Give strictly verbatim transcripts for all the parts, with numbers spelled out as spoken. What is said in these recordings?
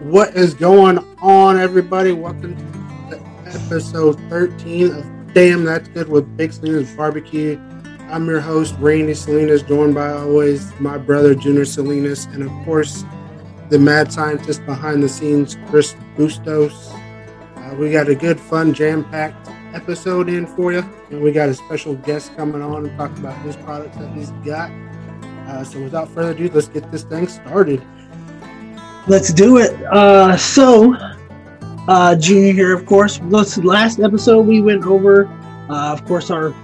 What is going on, everybody? Welcome to episode thirteen of Damn That's Good with Big Salinas Barbecue. I'm your host, Rainey Salinas, joined by always my brother, Junior Salinas, and of course, the mad scientist behind the scenes, Chris Bustos. Uh, we got a good, fun, jam-packed episode in for you, and we got a special guest coming on and talk about his products that he's got. Uh, so without further ado, let's get this thing started. Let's do it. Uh, so, uh, Junior here, of course. Last episode, we went over, uh, of course, our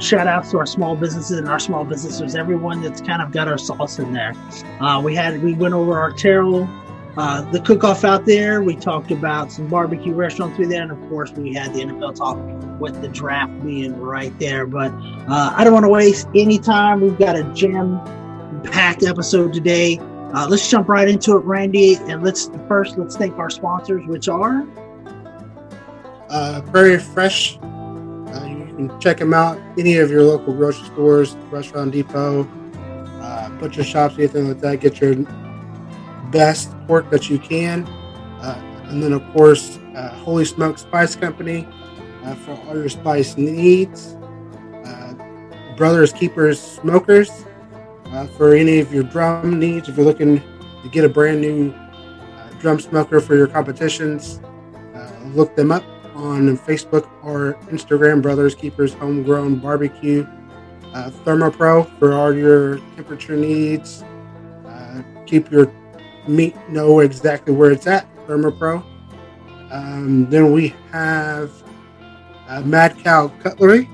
shout outs to our small businesses and our small businesses, everyone that's kind of got our sauce in there. Uh, we had we went over our Terrell, uh, the cook-off out there. We talked about some barbecue restaurants through there, and of course, we had the N F L talk with the draft being right there. But uh, I don't want to waste any time. We've got a jam-packed episode today. Uh, let's jump right into it, Randy, and let's first let's thank our sponsors, which are uh, Prairie Fresh. Uh, you can check them out any of your local grocery stores, Restaurant Depot, uh, butcher shops, anything like that. Get your best pork that you can, uh, and then of course, uh, Holy Smoke Spice Company uh, for all your spice needs. Uh, Brothers Keepers Smokers. Uh, for any of your drum needs, if you're looking to get a brand new uh, drum smoker for your competitions, uh, look them up on Facebook or Instagram, Brothers Keepers Homegrown Barbecue. Uh, ThermoPro for all your temperature needs. Uh, keep your meat, know exactly where it's at, ThermoPro. Um, then we have uh, Mad Cow Cutlery.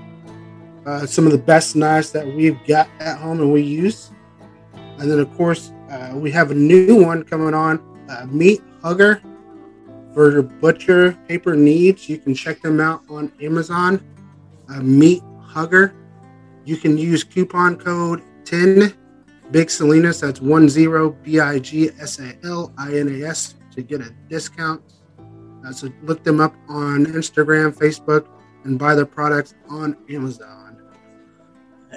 Uh, some of the best knives that we've got at home and we use. And then, of course, uh, we have a new one coming on, uh, Meat Hugger, for your butcher paper needs. You can check them out on Amazon, uh, Meat Hugger. You can use coupon code ten Big Salinas, that's one zero B I G S A L I N A S, to get a discount. Uh, so look them up on Instagram, Facebook, and buy their products on Amazon.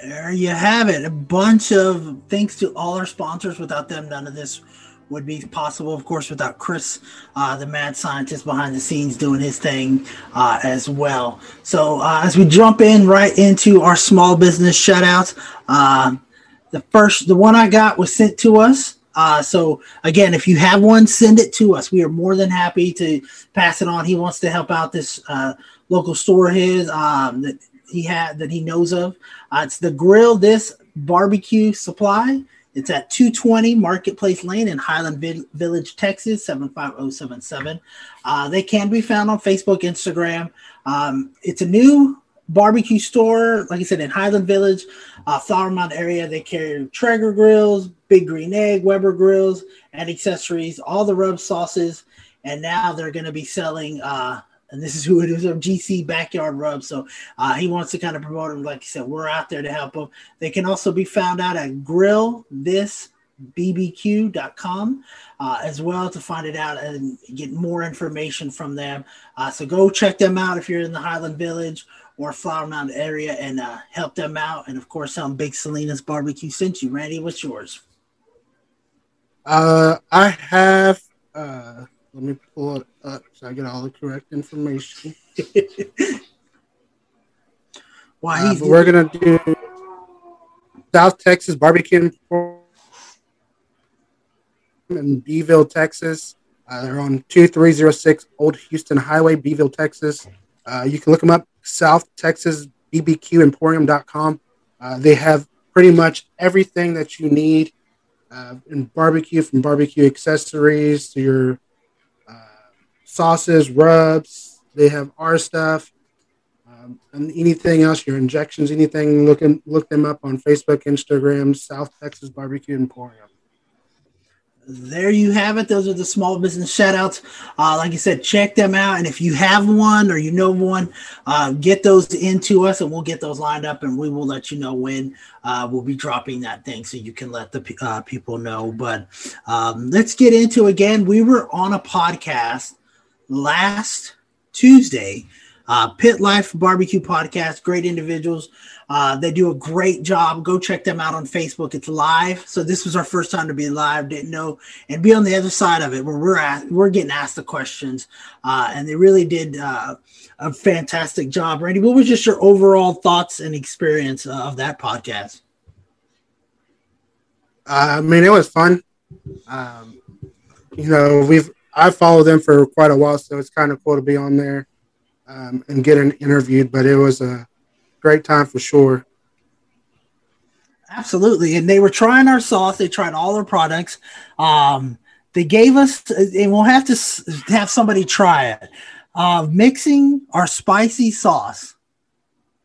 There you have it. A bunch of thanks to all our sponsors. Without them, none of this would be possible. Of course, without Chris, uh, the mad scientist behind the scenes, doing his thing uh, as well. So uh, as we jump in right into our small business shout-outs, uh, the first, the one I got was sent to us. Uh, so again, if you have one, send it to us. We are more than happy to pass it on. He wants to help out this uh, local store of his um, that he had that he knows of. Uh, it's the Grill This Barbecue Supply. It's at two twenty Marketplace Lane in Highland Vill- Village, Texas, seven five oh seven seven. Uh, they can be found on Facebook, Instagram. Um, it's a new barbecue store, like I said, in Highland Village, uh, Flower Mound area. They carry Traeger grills, Big Green Egg, Weber grills, and accessories, all the rub sauces. And now they're going to be selling uh, – and this is who it is, G C Backyard Rub. So uh, he wants to kind of promote them. Like I said, we're out there to help them. They can also be found out at grill this b b q dot com uh, as well to find it out and get more information from them. Uh, so go check them out if you're in the Highland Village or Flower Mound area and uh, help them out. And, of course, some Big Salinas Barbecue sent you. Randy, what's yours? Uh, I have uh... – Let me pull it up so I get all the correct information. Why? Wow, uh, we're going to do South Texas Barbecue Emporium in Beeville, Texas. Uh, they're on two three oh six Old Houston Highway, Beeville, Texas. Uh, you can look them up, south texas b b q emporium dot com. Uh, they have pretty much everything that you need uh, in barbecue, from barbecue accessories to your sauces, rubs. They have our stuff, um, and anything else, your injections, anything. Look in, look them up on Facebook, Instagram, South Texas Barbecue Emporium. There you have it. Those are the small business shout outs. Uh, like I said, check them out. And if you have one or you know one, uh, get those into us and we'll get those lined up and we will let you know when uh, we'll be dropping that thing so you can let the uh, people know. But um, let's get into, again, we were on a podcast last Tuesday Uh, Pit Life Barbecue Podcast, great individuals. Uh, they do a great job. Go check them out on Facebook. It's live. So this was our first time to be live. Didn't know. And be on the other side of it where we're at, we're getting asked the questions. Uh, and they really did uh, a fantastic job. Randy, what was just your overall thoughts and experience of that podcast? Uh, I mean, it was fun. Um, you know, we've I followed them for quite a while, so it's kind of cool to be on there. Um, and getting interviewed, but it was a great time for sure. Absolutely. And they were trying our sauce. They tried all their products. Um, they gave us, and we'll have to have somebody try it. Uh, mixing our spicy sauce,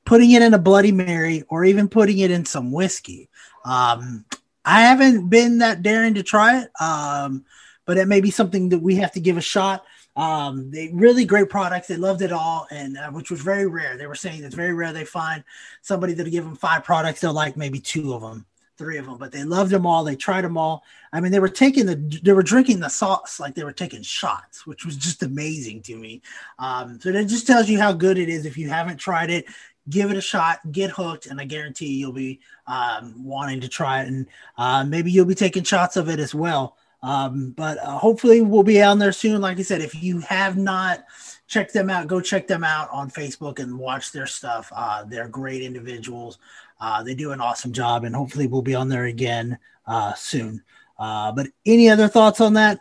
putting it in a Bloody Mary, or even putting it in some whiskey. Um, I haven't been that daring to try it, um, but it may be something that we have to give a shot. Um, they really great products. They loved it all, and uh, which was very rare. They were saying it's very rare they find somebody that'll give them five products. They'll like maybe two of them, three of them, but they loved them all. They tried them all. I mean, they were taking the, they were drinking the sauce like they were taking shots, which was just amazing to me. Um, so that just tells you how good it is. If you haven't tried it, give it a shot, get hooked, and I guarantee you'll be um, wanting to try it, and uh, maybe you'll be taking shots of it as well. Um, but uh, hopefully we'll be on there soon. Like I said, if you have not checked them out, go check them out on Facebook and watch their stuff. Uh, they're great individuals. Uh, they do an awesome job, and hopefully we'll be on there again uh, soon. Uh, but any other thoughts on that?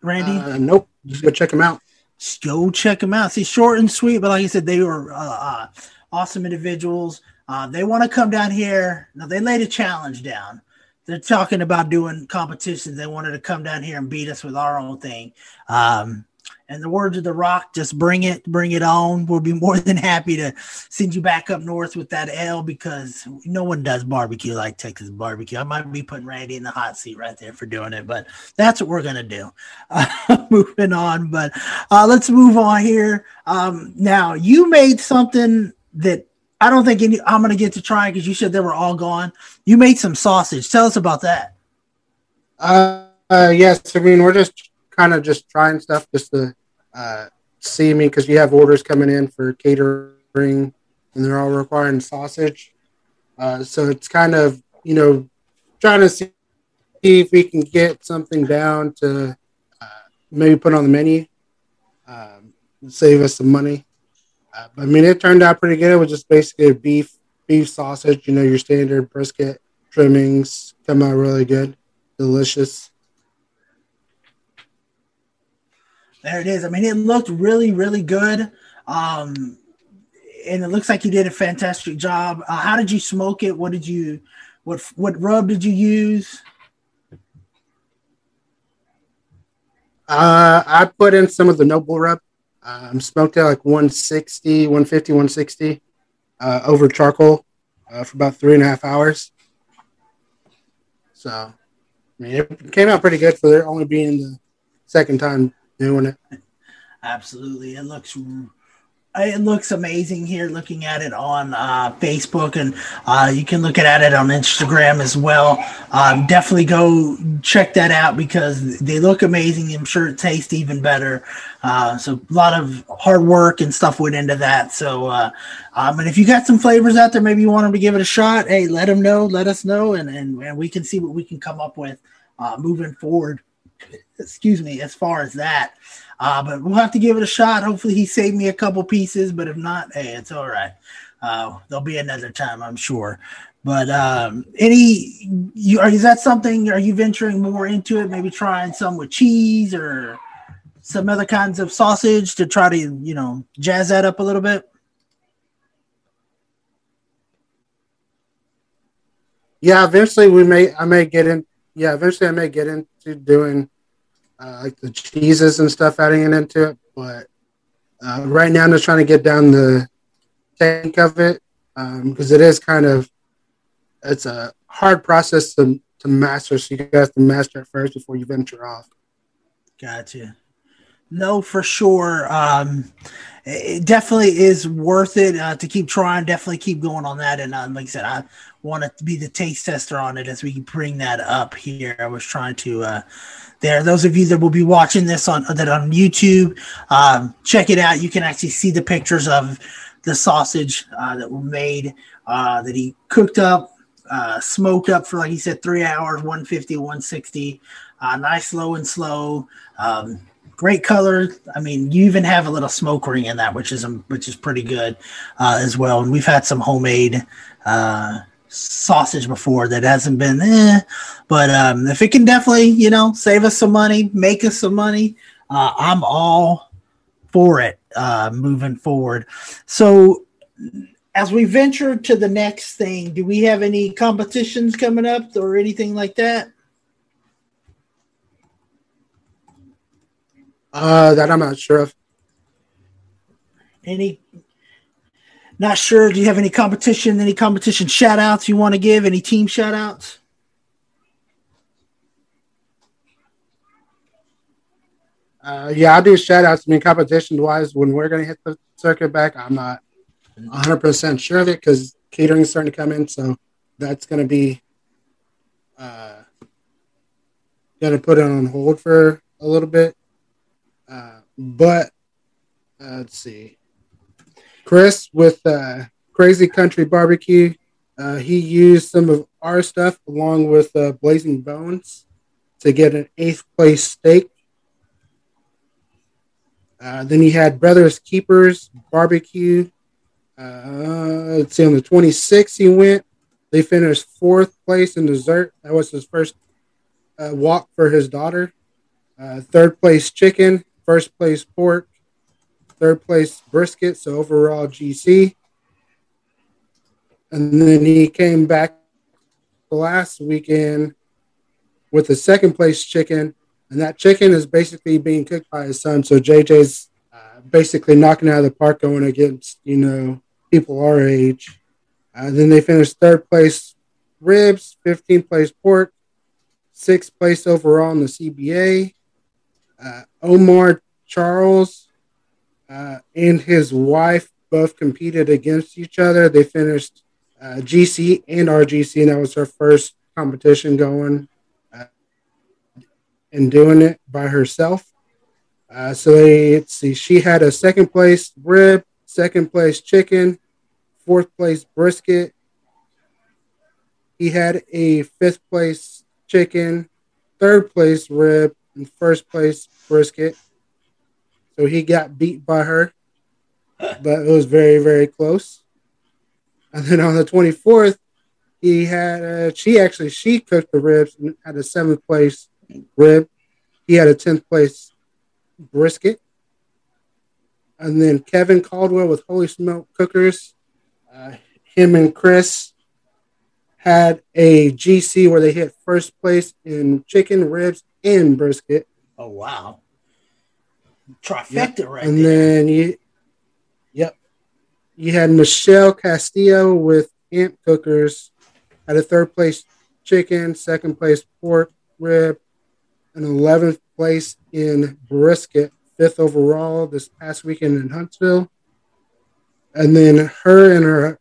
Randy? Uh, nope. Just go check them out. Just go check them out. See, short and sweet, but like I said, they were uh, uh, awesome individuals. Uh, they want to come down here. Now, they laid a challenge down. They're talking about doing competitions. They wanted to come down here and beat us with our own thing. Um, and the words of The Rock, just bring it, bring it on. We'll be more than happy to send you back up north with that L, because no one does barbecue like Texas barbecue. I might be putting Randy in the hot seat right there for doing it, but that's what we're going to do. Uh, moving on, but uh, let's move on here. Um, now, you made something that I don't think any, I'm going to get to try, because you said they were all gone. You made some sausage. Tell us about that. Uh, uh yes. I mean, we're just kind of just trying stuff just to uh, see me, because you have orders coming in for catering, and they're all requiring sausage. Uh, so it's kind of, you know, trying to see if we can get something down to uh, maybe put on the menu, um, save us some money. Uh, I mean, it turned out pretty good. It was just basically beef, beef sausage, you know, your standard brisket trimmings. Come out really good, delicious. There it is. I mean, it looked really, really good. Um, and it looks like you did a fantastic job. Uh, how did you smoke it? What did you, what, what rub did you use? Uh, I put in some of the Noble rub. Um, smoked at like one sixty, one fifty, one sixty uh, over charcoal uh, for about three and a half hours. So, I mean, it came out pretty good for there only being the second time doing it. Absolutely. It looks it looks amazing here looking at it on uh, Facebook, and uh, you can look at it on Instagram as well. Um, definitely go check that out, because they look amazing. I'm sure it tastes even better. Uh, so a lot of hard work and stuff went into that. So, uh, um, and if you got some flavors out there, maybe you want them to give it a shot. Hey, let them know, let us know, and, and, and we can see what we can come up with uh, moving forward. Excuse me, as far as that. Uh, but we'll have to give it a shot. Hopefully he saved me a couple pieces, but if not, hey, it's all right. Uh, there'll be another time, I'm sure. But um, any, you, are, is that something, are you venturing more into it? Maybe trying some with cheese or some other kinds of sausage to try to, you know, jazz that up a little bit? Yeah, eventually we may, I may get in. Yeah, eventually I may get into doing uh, like the cheeses and stuff, adding it into it. But uh, right now I'm just trying to get down the tank of it, because um, it is kind of it's a hard process to to master. So you have to master it first before you venture off. Gotcha. No, for sure. Um, it definitely is worth it uh, to keep trying. Definitely keep going on that. And uh, like I said, I want to be the taste tester on it as we bring that up here. I was trying to uh, there. Those of you that will be watching this on that on YouTube, um, check it out. You can actually see the pictures of the sausage uh, that were made, uh, that he cooked up, uh, smoked up for, like he said, three hours, one fifty, one sixty, uh, nice low and slow. Um, Great color. I mean, you even have a little smoke ring in that, which is um, which is pretty good uh, as well. And we've had some homemade uh, sausage before that hasn't been eh. But um, if it can definitely, you know, save us some money, make us some money, uh, I'm all for it uh, moving forward. So as we venture to the next thing, do we have any competitions coming up or anything like that? Uh, that I'm not sure of. Any, not sure. Do you have any competition, any competition shout outs you want to give? Any team shout outs? Uh, yeah, I'll do shout outs. I mean, competition wise, when we're going to hit the circuit back, I'm not one hundred percent sure of it because catering is starting to come in. So that's going to be, uh, going to put it on hold for a little bit. Uh, but uh, let's see, Chris with uh, Crazy Country Barbecue, uh, he used some of our stuff along with uh, Blazing Bones to get an eighth place steak. Uh, then he had Brothers Keepers Barbecue. Uh, let's see, on the twenty-sixth he went. They finished fourth place in dessert. That was his first uh, walk for his daughter. Uh, third place chicken. First place pork, third place brisket, so overall G C. And then he came back last weekend with the second place chicken, and that chicken is basically being cooked by his son. So J J's uh, basically knocking out of the park, going against, you know, people our age. Uh, then they finished third place ribs, fifteenth place pork, sixth place overall in the C B A. Uh, Omar Charles uh, and his wife both competed against each other. They finished uh, G C and R G C, and that was her first competition going uh, and doing it by herself. Uh, so they, let's see, she had a second place rib, second place chicken, fourth place brisket. He had a fifth place chicken, third place rib, in first place brisket. So he got beat by her, but it was very, very close. And then on the twenty-fourth, he had a, she actually she cooked the ribs and had a seventh place rib. He had a tenth place brisket. And then Kevin Caldwell with Holy Smoke Cookers, uh, him and Chris had a G C where they hit first place in chicken, ribs, and brisket. Oh, wow. Trifecta, yep. Right and there. And then, you, yep. You had Michelle Castillo with Amp Cookers at a third place chicken, second place pork, rib, and eleventh place in brisket, fifth overall this past weekend in Huntsville. And then her and her,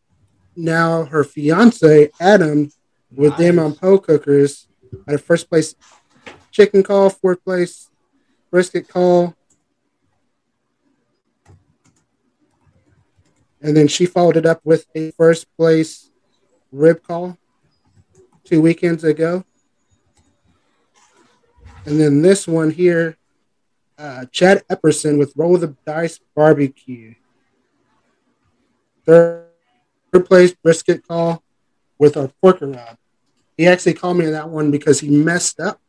now her fiance, Adam, with nice. Them on Po Cookers at a first place chicken call, fourth place brisket call. And then she followed it up with a first place rib call two weekends ago. And then this one here, uh, Chad Epperson with Roll the Dice Barbecue. Third place brisket call with a porker rub. He actually called me on that one because he messed up.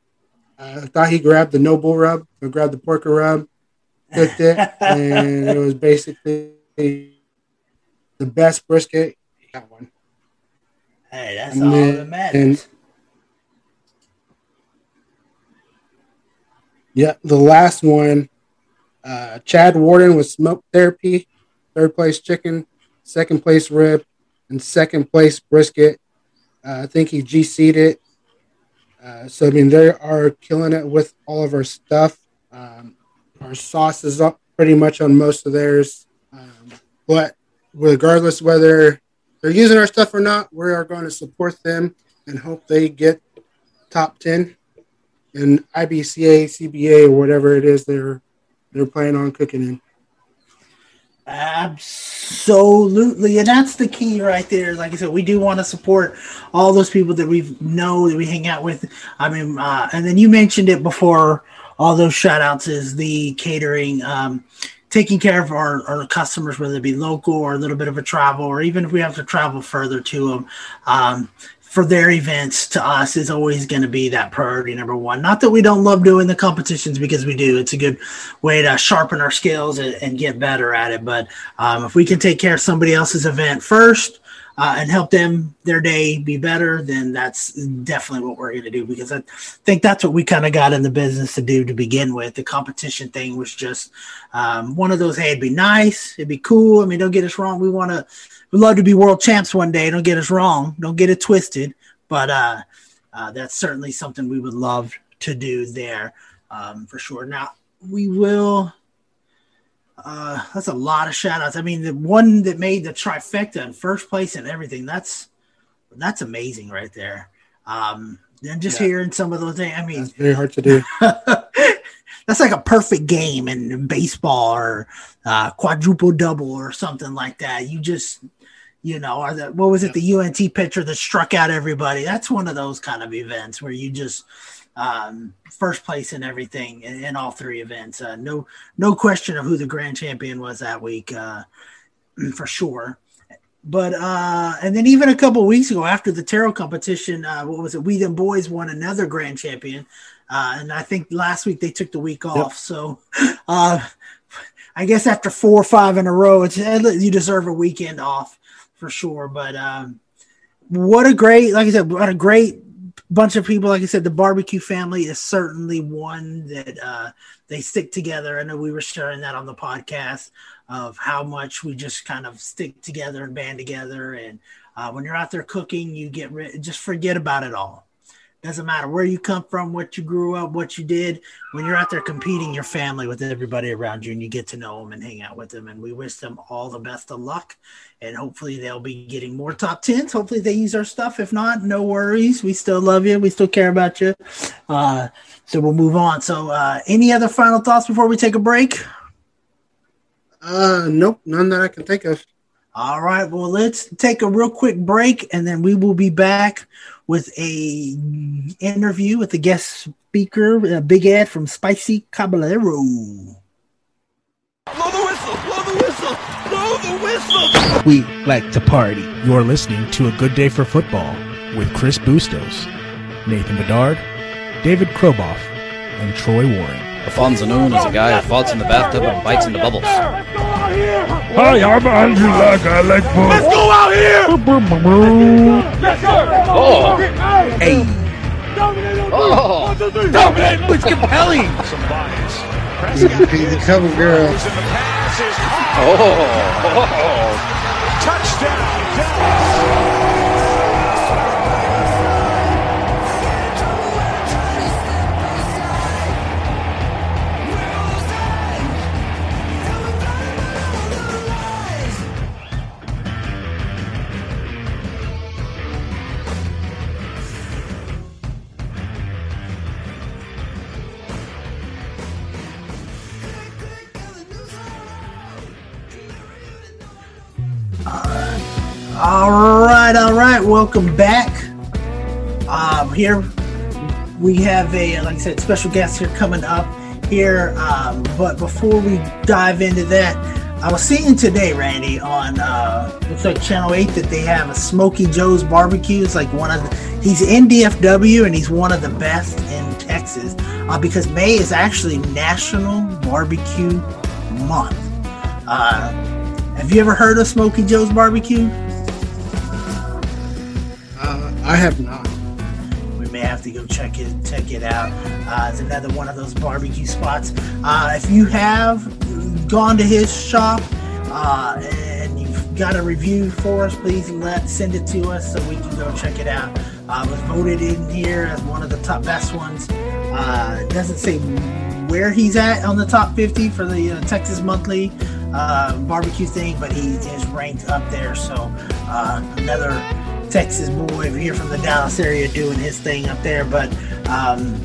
I uh, thought he grabbed the noble rub, but grabbed the porker rub, cooked it, and it was basically the best brisket. He got one. Hey, that's and all then, that matters. And, yeah, the last one, uh, Chad Warden with Smoke Therapy, third place chicken, second place rib, and second place brisket. Uh, I think he G C'd it. Uh, so, I mean, they are killing it with all of our stuff. Um, Our sauce is up pretty much on most of theirs. Um, but regardless whether they're using our stuff or not, we are going to support them and hope they get top ten in I B C A, C B A, or whatever it is they're they're planning on cooking in. Absolutely, and that's the key right there. Like I said, we do want to support all those people that we know, that we hang out with. I mean, uh, and then you mentioned it before, all those shout-outs is the catering, um, taking care of our, our customers, whether it be local or a little bit of a travel, or even if we have to travel further to them, um, for their events to us is always going to be that priority number one. Not that we don't love doing the competitions, because we do. It's a good way to sharpen our skills and, and get better at it. But um, if we can take care of somebody else's event first uh, and help them, their day be better, then that's definitely what we're going to do, because I think that's what we kind of got in the business to do to begin with. The competition thing was just um, one of those, hey, it'd be nice. It'd be cool. I mean, don't get us wrong. We want to, We'd love to be world champs one day. Don't get us wrong. Don't get it twisted. But uh, uh, that's certainly something we would love to do there, um, for sure. Now, we will uh, – that's a lot of shout-outs. I mean, the one that made the trifecta in first place and everything, that's that's amazing right there. Um, and just yeah. hearing some of those things, I mean – That's very hard to do. That's like a perfect game in baseball, or uh, quadruple double or something like that. You just, you know, or the, what was it, the U N T pitcher that struck out everybody? That's one of those kind of events where you just um, first place in everything in, in all three events. Uh, no, no question of who the grand champion was that week, uh, for sure. But uh, and then even a couple of weeks ago after the tarot competition, uh, what was it? We Them Boys won another grand champion. Uh, and I think last week they took the week off. Yep. So uh, I guess after four or five in a row, it's, you deserve a weekend off for sure. But um, what a great, like I said, what a great bunch of people. Like I said, the barbecue family is certainly one that uh, they stick together. I know we were sharing that on the podcast of how much we just kind of stick together and band together. And uh, when you're out there cooking, you get rid- just forget about it all. Doesn't matter where you come from, what you grew up, what you did. When you're out there competing, your family with everybody around you, and you get to know them and hang out with them. And we wish them all the best of luck. And hopefully they'll be getting more top tens. Hopefully they use our stuff. If not, no worries. We still love you. We still care about you. Uh, so we'll move on. So uh, any other final thoughts before we take a break? Uh, nope, none that I can think of. All right, well, let's take a real quick break, and then we will be back with a interview with the guest speaker, uh, Big Ed from Spicy Caballero. Blow the whistle! Blow the whistle! Blow the whistle! We like to party. You're listening to A Good Day for Football with Chris Bustos, Nathan Bedard, David Kroboff, and Troy Warren. Alfonso known as a guy who falls in the bathtub and bites into bubbles. Let's go out here! Hi, I'm Andrew Luck. I like both. Let's go out here! Yes, sir! Oh! Hey! Oh! Dominate! It's compelling! He's a cover girl. Oh! Touchdown! Dallas! All right, all right. Welcome back. Um, here we have a, like I said, special guest here coming up here. Um, but before we dive into that, I was seeing today, Randy, on uh, looks like Channel eight that they have a Smokey Joe's barbecue. It's like one of the, he's in D F W and he's one of the best in Texas, uh, because May is actually National Barbecue Month. Uh, have you ever heard of Smokey Joe's barbecue? I have not. We may have to go check it check it out. Uh, it's another one of those barbecue spots. Uh, if you have gone to his shop uh, and you've got a review for us, please let send it to us so we can go check it out. Uh, it was voted in here as one of the top best ones. Uh, it doesn't say where he's at on the top fifty for the uh, Texas Monthly uh, barbecue thing, but he is ranked up there. So uh, another Texas boy here from the Dallas area doing his thing up there. But um,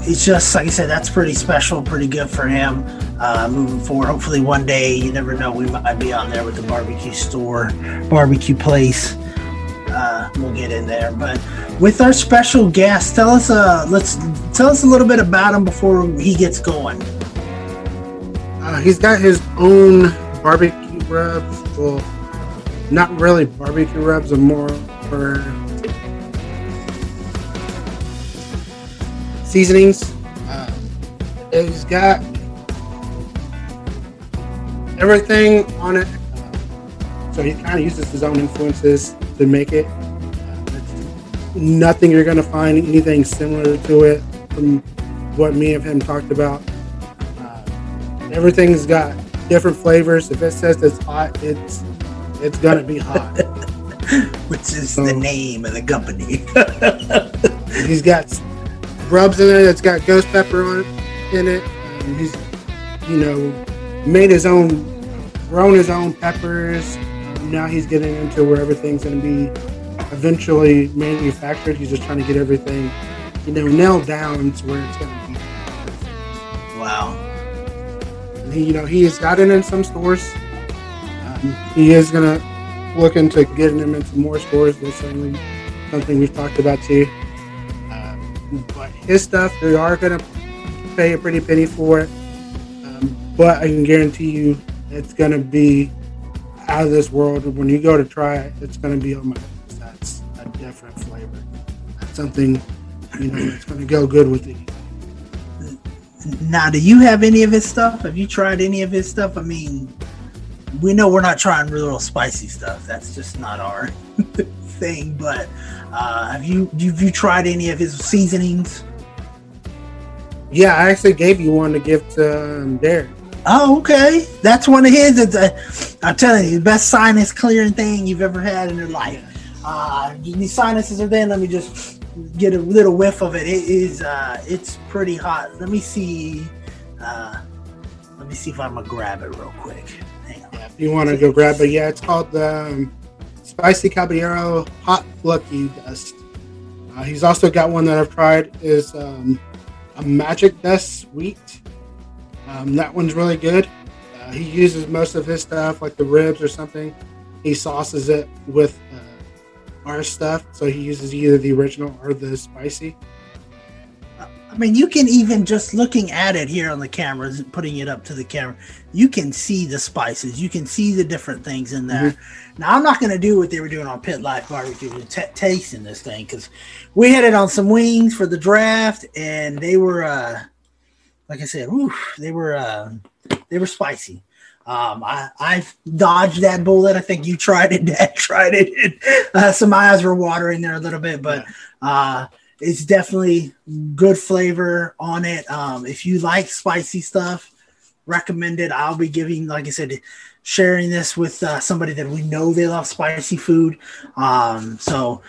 it's just, like I said, that's pretty special, pretty good for him uh, moving forward. Hopefully one day, you never know, we might be on there with the barbecue store, barbecue place. Uh, we'll get in there, but with our special guest, tell us uh, let's tell us a little bit about him before he gets going. Uh, he's got his own barbecue rubs. Well, not really barbecue rubs, are more for seasonings. Uh, he's got everything on it, uh, so he kind of uses his own influences to make it. Nothing you're going to find anything similar to it from what me and him talked about. Uh, everything's got different flavors. If it says it's hot, it's it's going to be hot. Which is so, the name of the company. He's got rubs in it that's got ghost pepper on it, in it. And he's, you know, made his own, grown his own peppers. Now he's getting into where everything's going to be eventually manufactured. He's just trying to get everything, you know, nailed down to where it's going to be. Wow. And he, you know, he has gotten in some stores. Um, he is going to look into getting him into more stores. That's certainly something we've talked about too. Um, but his stuff, they are going to pay a pretty penny for it. Um, but I can guarantee you it's going to be out of this world. When you go to try it, it's going to be, oh my goodness, that's a different flavor. That's something, you know, it's going to go good with it. Now, do you have any of his stuff? Have you tried any of his stuff? I mean, we know we're not trying real spicy stuff. That's just not our thing. But uh, have you have you tried any of his seasonings? Yeah, I actually gave you one to give to um, Derek. Oh, okay. That's one of his. It's a, I'm telling you, the best sinus clearing thing you've ever had in your life. Uh, these sinuses are there. Let me just get a little whiff of it. It is, uh, it's pretty hot. Let me see. Uh, let me see if I'm going to grab it real quick. Hang on. Yeah, if you want to go grab it, yeah, it's called the um, Spicy Caballero Hot Fluffy Dust. Uh, he's also got one that I've tried is um, a Magic Dust Sweet. Um, that one's really good. Uh, he uses most of his stuff, like the ribs or something. He sauces it with uh, our stuff, so he uses either the original or the spicy. I mean, you can even just looking at it here on the cameras, putting it up to the camera, you can see the spices. You can see the different things in there. Mm-hmm. Now, I'm not going to do what they were doing on Pit Life Barbecue, t- tasting this thing, because we had it on some wings for the draft, and they were... Uh, Like I said, oof, they were uh, they were spicy. Um, I I dodged that bullet. I think you tried it. Dad tried it. And, uh, some eyes were watering there a little bit, but uh, it's definitely good flavor on it. Um, if you like spicy stuff, recommend it. I'll be giving, like I said, sharing this with uh, somebody that we know they love spicy food. Um, so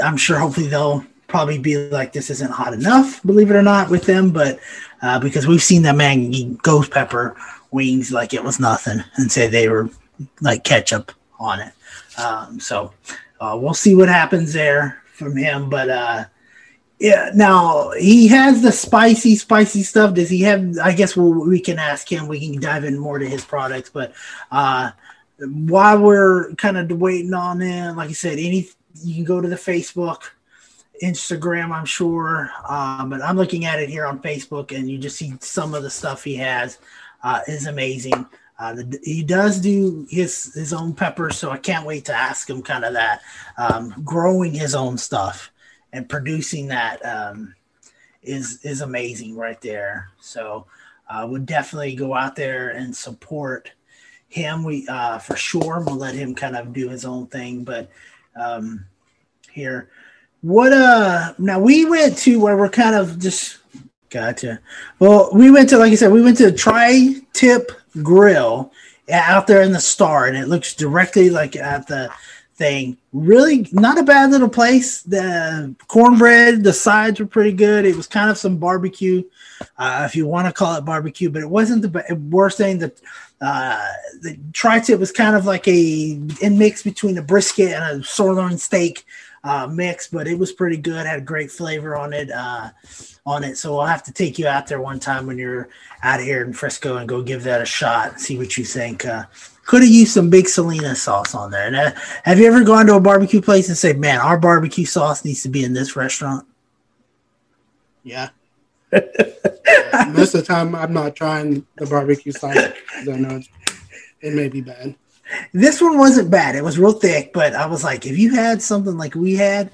I'm sure hopefully they'll probably be like, this isn't hot enough, believe it or not, with them, but uh, because we've seen that man eat ghost pepper wings like it was nothing and say they were like ketchup on it. Um, so uh, we'll see what happens there from him. But uh, yeah, now he has the spicy, spicy stuff. Does he have, I guess we'll, we can ask him, we can dive in more to his products, but uh, while we're kind of waiting on him, like I said, any you can go to the Facebook, Instagram, I'm sure, um, but I'm looking at it here on Facebook, and you just see some of the stuff he has uh, is amazing. Uh, the, he does do his his own pepper, so I can't wait to ask him kind of that, um, growing his own stuff and producing that um, is is amazing right there. So I uh, would definitely go out there and support him. We uh, for sure we'll let him kind of do his own thing, but um, here. What uh now we went to where we're kind of just gotcha. Well, we went to, like I said, we went to Tri-Tip Grill out there in the Star, and it looks directly like at the thing. Really not a bad little place. The cornbread, the sides were pretty good. It was kind of some barbecue, uh, if you want to call it barbecue, but it wasn't the worst thing. That uh, the tri-tip was kind of like a, a mix between a brisket and a sirloin steak uh, mix, but it was pretty good. Had a great flavor on it. Uh, on it. So I'll have to take you out there one time when you're out here in Frisco and go give that a shot. See what you think. Uh, Could have used some Big Salinas sauce on there. Now, have you ever gone to a barbecue place and say, man, our barbecue sauce needs to be in this restaurant? Yeah. uh, most of the time, I'm not trying the barbecue sauce because I know it's, it may be bad. This one wasn't bad. It was real thick, but I was like, if you had something like we had,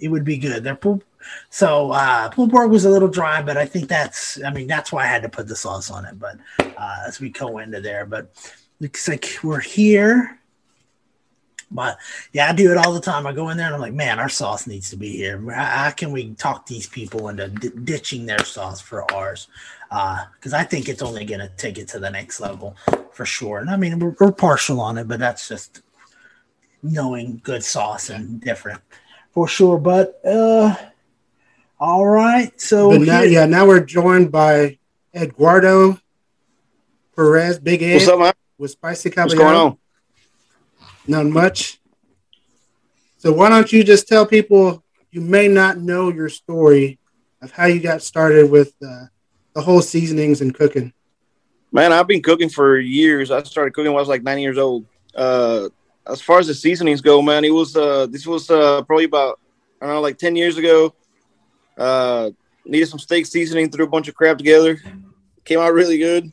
it would be good. They're poop. So uh, pulled pork was a little dry, but I think that's, I mean, that's why I had to put the sauce on it. But uh, as we go into there, but looks like we're here. But yeah, I do it all the time. I go in there and I'm like, man, our sauce needs to be here. How can we talk these people into d- ditching their sauce for ours? Because uh, I think it's only going to take it to the next level for sure. And I mean, we're, we're partial on it, but that's just knowing good sauce and different for sure. But uh, all right. So but now, here- yeah, now we're joined by Eduardo Perez, Big Ed. What's up, man? With Spicy Caballero. What's going on? Not much. So why don't you just tell people you may not know your story of how you got started with uh, the whole seasonings and cooking. Man, I've been cooking for years. I started cooking when I was like nine years old. Uh, as far as the seasonings go, man, it was uh, this was uh, probably about, I don't know, like ten years ago. Uh, needed some steak seasoning, threw a bunch of crap together. Came out really good.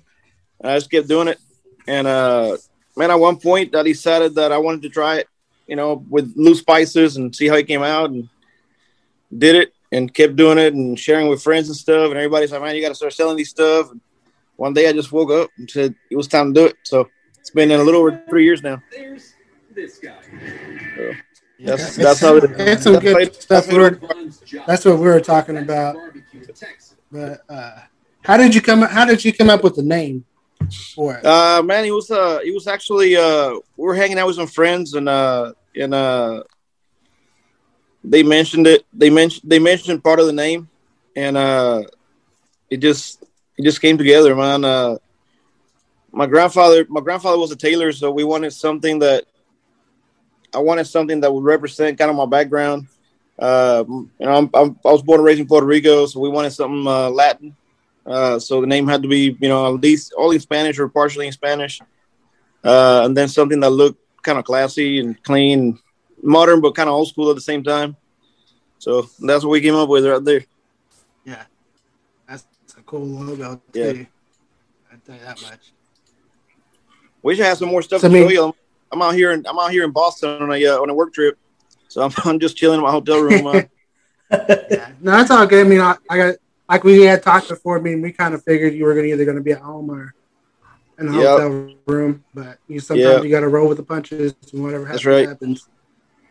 I just kept doing it. And, uh, man, at one point I decided that I wanted to try it, you know, with loose spices and see how it came out, and did it and kept doing it and sharing with friends and stuff. And everybody's like, man, you got to start selling these stuff. And one day I just woke up and said it was time to do it. So it's been in a little over three years now. There's this guy. So that's, that's how it is. Some good stuff. That's what we were talking about. But uh, how did you come, how did you come up with the name? Uh, man, he was uh, he was actually uh, we were hanging out with some friends, and uh, and uh, they mentioned it. They mentioned they mentioned part of the name, and uh, it just it just came together, man. Uh, my grandfather, my grandfather was a tailor, so we wanted something that I wanted something that would represent kind of my background. Uh, you know, I'm, I'm, I was born and raised in Puerto Rico, so we wanted something uh, Latin. Uh, so the name had to be, you know, at least all in Spanish or partially in Spanish. Uh, and then something that looked kind of classy and clean, modern, but kind of old school at the same time. So that's what we came up with right there. Yeah. That's a cool logo, too. Yeah. I'll tell you that much. We should have some more stuff so to me- show you. I'm out here in, I'm out here in Boston on a, uh, on a work trip. So I'm, I'm just chilling in my hotel room. uh. Yeah. No, that's all good. I mean, I, I got Like we had talked before, I mean, we kind of figured you were gonna either going to be at home or in a yep. hotel room, but you sometimes yep. you got to roll with the punches and whatever happens. That's right. happens.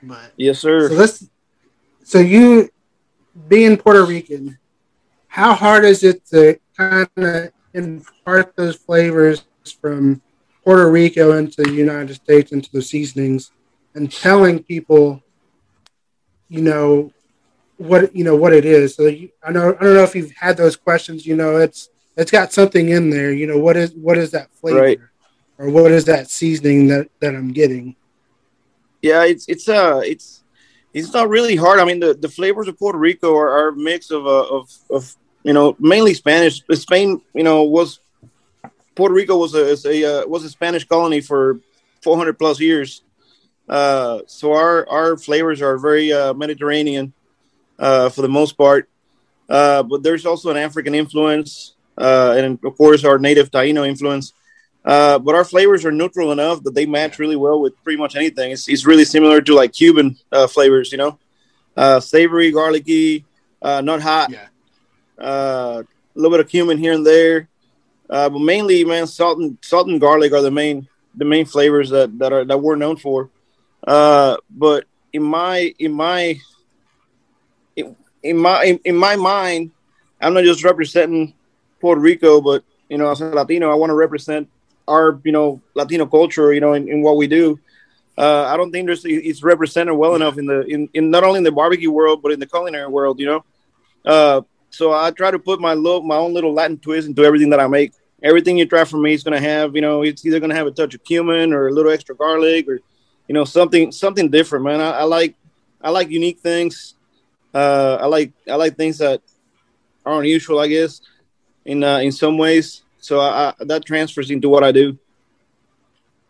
But yes, sir. So let's. So you, being Puerto Rican, how hard is it to kind of impart those flavors from Puerto Rico into the United States, into the seasonings, and telling people, you know, what you know what it is? So you, I know I don't know if you've had those questions. You know, it's it's got something in there. You know, what is what is that flavor, right, or what is that seasoning that, that I'm getting? Yeah, it's it's uh it's it's not really hard. I mean, the, the flavors of Puerto Rico are, are a mix of uh, of of you know mainly Spanish. Spain, you know, was Puerto Rico was a, was a uh, was a Spanish colony for four hundred plus years. Uh, so our our flavors are very uh, Mediterranean. Uh, for the most part, uh, but there's also an African influence, uh, and of course our native Taino influence. Uh, but our flavors are neutral enough that they match really well with pretty much anything. It's it's really similar to like Cuban uh, flavors, you know, uh, savory, garlicky, uh, not hot, yeah. uh, a little bit of cumin here and there, uh, but mainly, man, salt and salt and garlic are the main the main flavors that that are that we're known for. Uh, but in my in my In my in, in my mind, I'm not just representing Puerto Rico, but you know, as a Latino, I want to represent our you know Latino culture, you know, in, in what we do. uh, I don't think there's it's represented well enough in the in, in not only in the barbecue world but in the culinary world, you know. Uh, so I try to put my little my own little Latin twist into everything that I make. Everything you try from me is gonna have, you know, it's either gonna have a touch of cumin or a little extra garlic or, you know, something something different, man. I, I like I like unique things. Uh, I like I like things that are unusual, I guess, in uh, in some ways. So I, I, that transfers into what I do,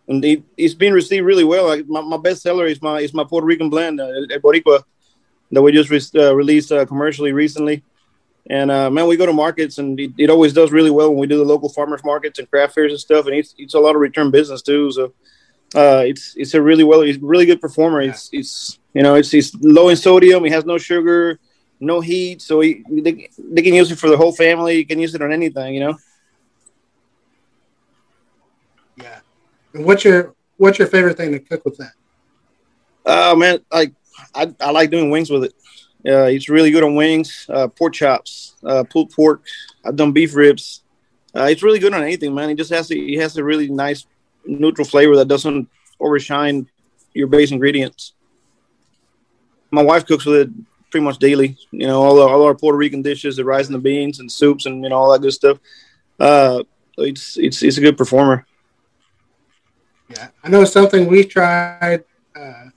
and it, it's been received really well. Like my, my best seller is my is my Puerto Rican blend, uh, El Boricua, that we just re- uh, released uh, commercially recently. And uh, man, we go to markets, and it, it always does really well when we do the local farmers markets and craft fairs and stuff. And it's it's a lot of return business too. So uh, it's it's a really well, it's really good performer. It's it's you know it's it's low in sodium. It has no sugar, no heat, so he, they they can use it for the whole family. You can use it on anything, you know. Yeah. And what's your what's your favorite thing to cook with that? Oh uh, man, like I I like doing wings with it. Yeah, uh, it's really good on wings, uh, pork chops, uh, pulled pork. I've done beef ribs. Uh, it's really good on anything, man. It just has to, it has a really nice neutral flavor that doesn't overshine your base ingredients. My wife cooks with it pretty much daily. You know, all our, all our Puerto Rican dishes, the rice and the beans and soups and, you know, all that good stuff. Uh, it's it's it's a good performer. Yeah, I know something we tried uh,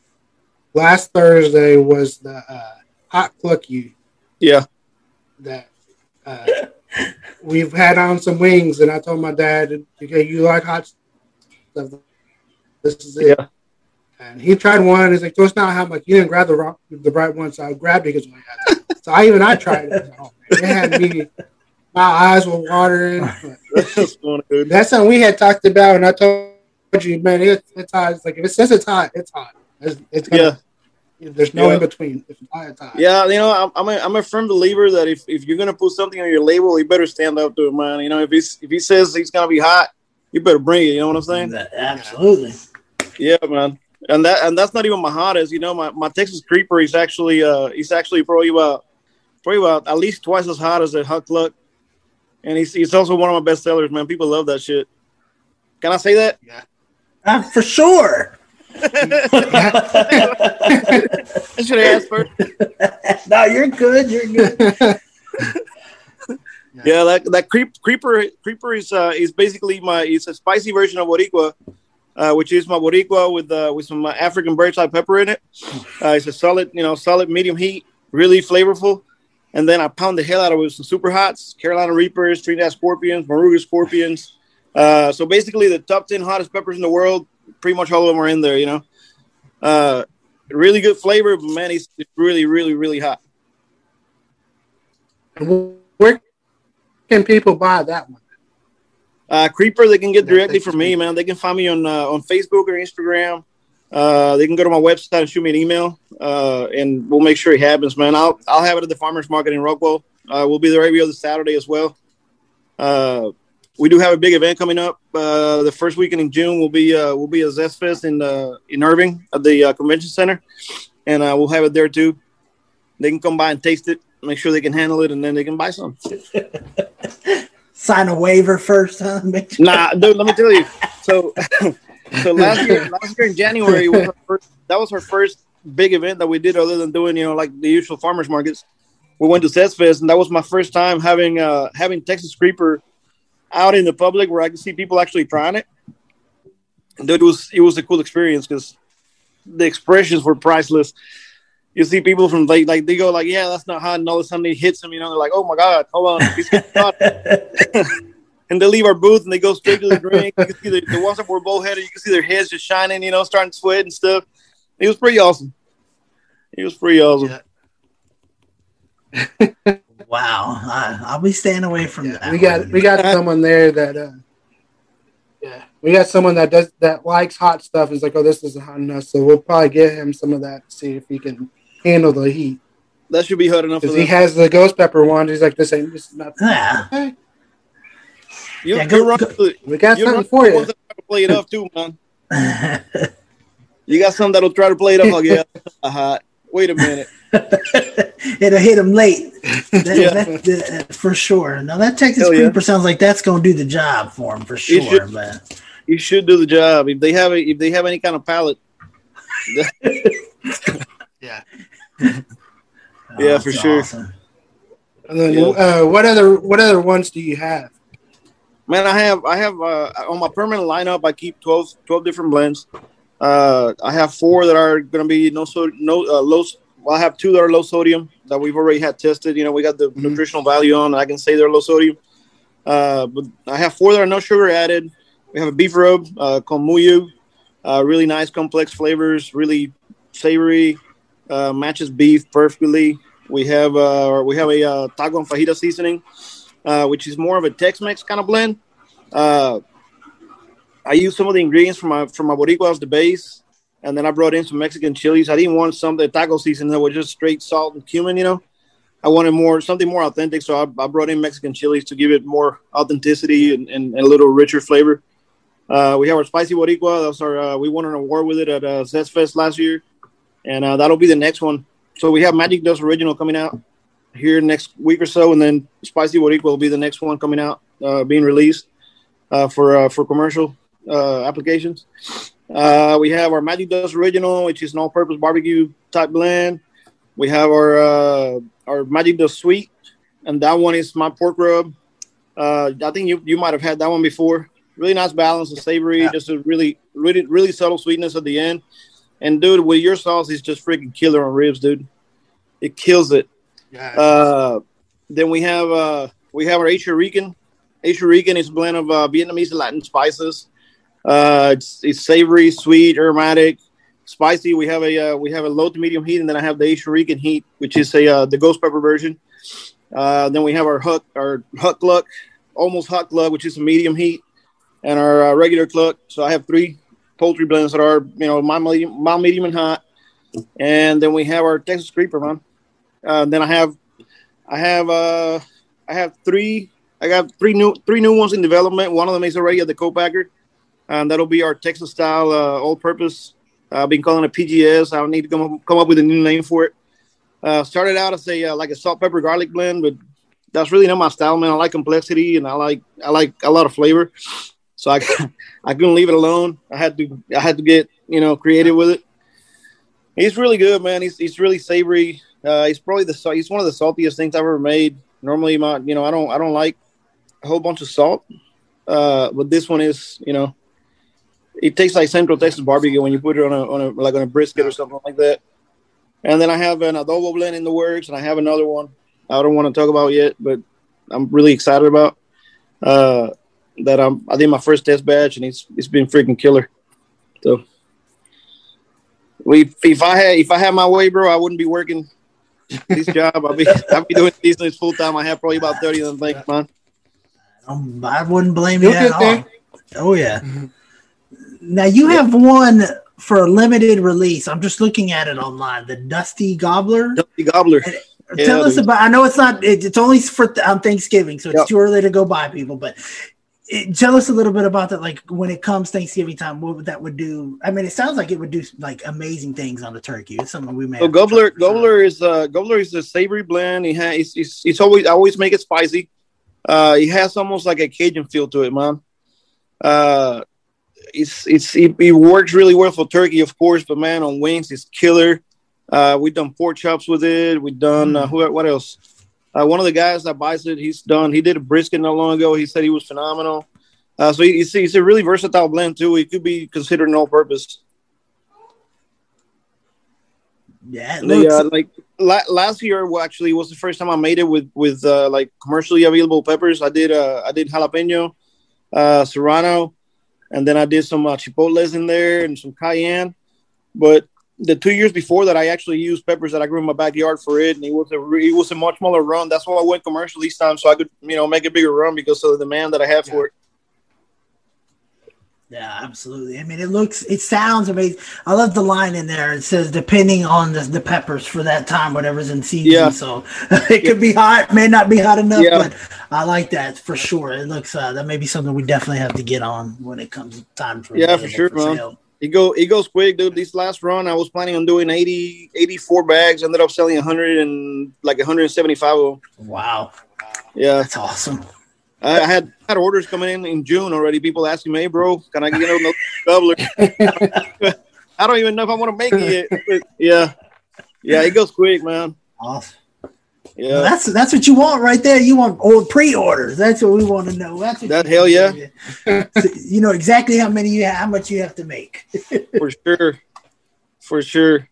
last Thursday was the uh, hot cluck you. Yeah. That uh, we've had on some wings, and I told my dad, okay, you like hot stuff. This is it. Yeah. And he tried one, and he's like, so it's not how much. You didn't grab the wrong, the right one, so I grabbed it because we had it. So I even I tried it. Oh, it had me. My eyes were watering. That's something we had talked about, and I told you, man, it, it's hot. It's like if it says it's hot, it's hot. It's, it's gonna, yeah. There's no yeah. in between. It's hot, it's hot. Yeah, you know, I'm I'm a, I'm a firm believer that if, if you're gonna put something on your label, you better stand up to it, man. You know, if he's if he says he's gonna be hot, you better bring it. You know what I'm saying? That, absolutely. Yeah, man. And that and that's not even my hottest. You know, my, my Texas Creeper is actually uh he's actually probably about probably about at least twice as hot as the Hot Cluck. And he's he's also one of my best sellers, man. People love that shit. Can I say that? Yeah. Uh, for sure. I should have asked first. No, you're good. You're good. Yeah, that that creep, creeper creeper is uh, is basically my it's a spicy version of Boricua, uh, which is my Boricua with uh, with some uh, African birdseye pepper in it. Uh, it's a solid, you know, solid medium heat, really flavorful. And then I pound the hell out of it with some super hots, Carolina Reapers, Trinidad Scorpions, Moruga Scorpions. Uh, so basically, the top ten hottest peppers in the world, pretty much all of them are in there, you know. Uh, really good flavor, but man, it's really, really, really hot. And where can people buy that one? Uh, Creeper, they can get directly from me, man. They can find me on uh, on Facebook or Instagram. Uh, they can go to my website and shoot me an email, uh, and we'll make sure it happens, man. I'll I'll have it at the Farmers Market in Rockwell. Uh, we'll be there every other Saturday as well. Uh, We do have a big event coming up. Uh, the first weekend in June will be uh, will be a Zest Fest in uh, in Irving at the uh, convention center, and uh, we'll have it there too. They can come by and taste it, make sure they can handle it, and then they can buy some. Sign a waiver first, huh? Nah, dude. Let me tell you. So, so last year, last year in January was our first, that was our first big event that we did, other than doing you know like the usual farmers markets. We went to Zest Fest, and that was my first time having uh, having Texas Creeper out in the public where I could see people actually trying it. And it was it was a cool experience because the expressions were priceless. You see people from like like they go like, yeah, that's not hot, and all of a sudden it hits them, you know, they're like, oh my god, hold on, it's hot. And they leave our booth and they go straight to the drink. You can see the, the ones that were bullheaded, you can see their heads just shining, you know, starting to sweat and stuff. It was pretty awesome. It was pretty awesome. Yeah. Wow, I, I'll be staying away from yeah, that. We got one. we got someone there that, uh, yeah, we got someone that does that likes hot stuff. Is like, oh, this isn't hot enough, so we'll probably get him some of that. See if he can handle the heat. That should be hot enough. Because he has the ghost pepper one. He's like, this ain't this is not. Yeah. Okay. You, yeah, go, go, we got something for you. Play it up too, man. You got something that'll try to play it up. Like, yeah, uh hot. Wait a minute. It'll hit them late. That, yeah. that, that, for sure. Now, that Texas yeah. Creeper sounds like that's going to do the job for them, for sure. It should, man. You should do the job. If they have a, if they have any kind of palate, yeah. Oh, yeah, for sure. Awesome. And then, yeah. uh, what other what other ones do you have? Man, I have I have uh, on my permanent lineup. I keep twelve, twelve different blends. Uh, I have four that are going to be no so no uh, low. Well, I have two that are low sodium that we've already had tested. You know, we got the mm-hmm. nutritional value on. And I can say they're low sodium. Uh, but I have four that are no sugar added. We have a beef rub uh, called Muyu. Uh, really nice, complex flavors. Really savory. Uh, matches beef perfectly. We have uh, we have a uh, taco and fajita seasoning. Uh, which is more of a Tex-Mex kind of blend. Uh, I used some of the ingredients from my from my Boricua as the base, and then I brought in some Mexican chilies. I didn't want some of the taco seasoning that was just straight salt and cumin, you know. I wanted more something more authentic, so I, I brought in Mexican chilies to give it more authenticity and, and, and a little richer flavor. Uh, we have our Spicy Boricua. That was our, uh, we won an award with it at uh, Zest Fest last year, and uh, that'll be the next one. So we have Magic Dust Original coming out here next week or so, and then Spicy Boricua will be the next one coming out, uh, being released uh, for uh, for commercial uh, applications. Uh, we have our Magic Dust Original, which is an all-purpose barbecue type blend. We have our uh, our Magic Dust Sweet, and that one is my pork rub. Uh, I think you you might have had that one before. Really nice balance of savory, yeah. Just a really really really subtle sweetness at the end. And dude, with your sauce, it's just freaking killer on ribs, dude. It kills it. Uh, then we have uh, we have our Asia Rican. Asia Rican is a blend of uh, Vietnamese and Latin spices. Uh, it's, it's savory, sweet, aromatic, spicy. We have a uh, we have a low to medium heat, and then I have the Asia Rican heat, which is a uh, the ghost pepper version. Uh, then we have our huck our huck cluck, almost huck cluck, which is a medium heat, and our uh, regular cluck. So I have three poultry blends that are you know mild, medium, mild, medium, and hot. And then we have our Texas Creeper, man. Uh, then I have, I have, uh, I have three. I got three new, three new ones in development. One of them is already at the co-packer, and that'll be our Texas style uh, all-purpose. I've been calling it P G S. I need to come up, come up with a new name for it. Uh, started out as a uh, like a salt, pepper, garlic blend, but that's really not my style, man. I like complexity and I like I like a lot of flavor, so I I couldn't leave it alone. I had to I had to get you know creative with it. It's really good, man. It's it's really savory. Uh, it's probably the it's one of the saltiest things I've ever made. Normally, my you know I don't I don't like a whole bunch of salt, uh, but this one is you know it tastes like Central Texas barbecue when you put it on a on a like on a brisket or something like that. And then I have an adobo blend in the works, and I have another one I don't want to talk about yet, but I'm really excited about uh, that. I'm I did my first test batch, and it's it's been freaking killer. So we if I had if I had my way, bro, I wouldn't be working this job. I'll be I'll be doing these things full time. I have probably about thirty of them things, man. Um, I wouldn't blame you at all. Oh yeah. Mm-hmm. Now you yeah. have one for a limited release. I'm just looking at it online. The Dusty Gobbler. Dusty Gobbler. And, yeah, tell us dude. about. I know it's not. It, it's only for on Thanksgiving, so it's yep. too early to go buy people. But it, tell us a little bit about that. Like when it comes Thanksgiving time, what would that would do? I mean, it sounds like it would do like amazing things on the turkey. It's something we made. So gobbler, gobbler is uh gobbler is a savory blend. It has, it's, it's, it's always I always make it spicy. Uh, it has almost like a Cajun feel to it, man. Uh, it's it's it, it works really well for turkey, of course, but man, on wings, it's killer. Uh, we've done pork chops with it. We've done mm. uh, who? What else? Uh, one of the guys that buys it, he's done. He did a brisket not long ago. He said he was phenomenal. Uh, so it's it's a really versatile blend too. It could be considered an all-purpose. Yeah, it looks- uh, like la- last year, well, actually, was the first time I made it with with uh, like commercially available peppers. I did uh, I did jalapeno, uh, serrano, and then I did some uh, chipotles in there and some cayenne, but. The two years before that, I actually used peppers that I grew in my backyard for it, and it was a re- it was a much smaller run. That's why I went commercial each time, so I could you know make a bigger run because of the demand that I have yeah. for it. Yeah, absolutely. I mean, it looks, it sounds amazing. I love the line in there. It says, depending on the, the peppers for that time, whatever's in season. Yeah. So it could be hot, may not be hot enough, yeah. but I like that for sure. It looks uh, that may be something we definitely have to get on when it comes time for yeah for sure, for man. Sale. It go it goes quick, dude. This last run, I was planning on doing eighty, eighty-four bags. I ended up selling one hundred and like one hundred seventy-five of them. Wow. Yeah. That's awesome. I, I had had orders coming in in June already. People asking me, hey, bro, can I get another gobbler? I I don't even know if I want to make it yet. But yeah. Yeah, it goes quick, man. Awesome. Yeah. Well, that's that's what you want right there. You want old pre-orders. That's what we want to know. That's what that hell yeah. You. So you know exactly how many you have, how much you have to make. For sure. For sure.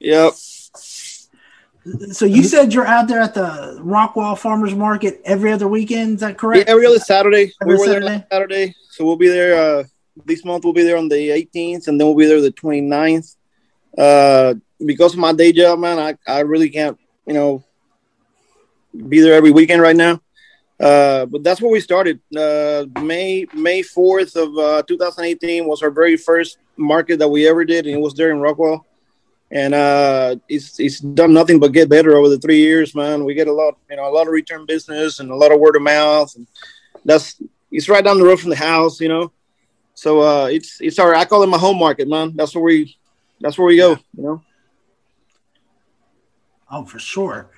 Yep. So you said you're out there at the Rockwall Farmers Market every other weekend. Is that correct? Yeah, every other Saturday. Every we were Saturday? there last Saturday. So we'll be there uh, this month. We'll be there on the eighteenth, and then we'll be there the twenty-ninth. Uh, because of my day job, man, I, I really can't, you know, be there every weekend right now. Uh, but that's where we started. Uh, May May fourth of uh, two thousand eighteen was our very first market that we ever did, and it was there in Rockwall. And uh, it's it's done nothing but get better over the three years, man. We get a lot, you know, a lot of return business and a lot of word of mouth, and that's it's right down the road from the house, you know. So uh, it's it's our I call it my home market, man. That's where we that's where we go, you know. Oh, for sure.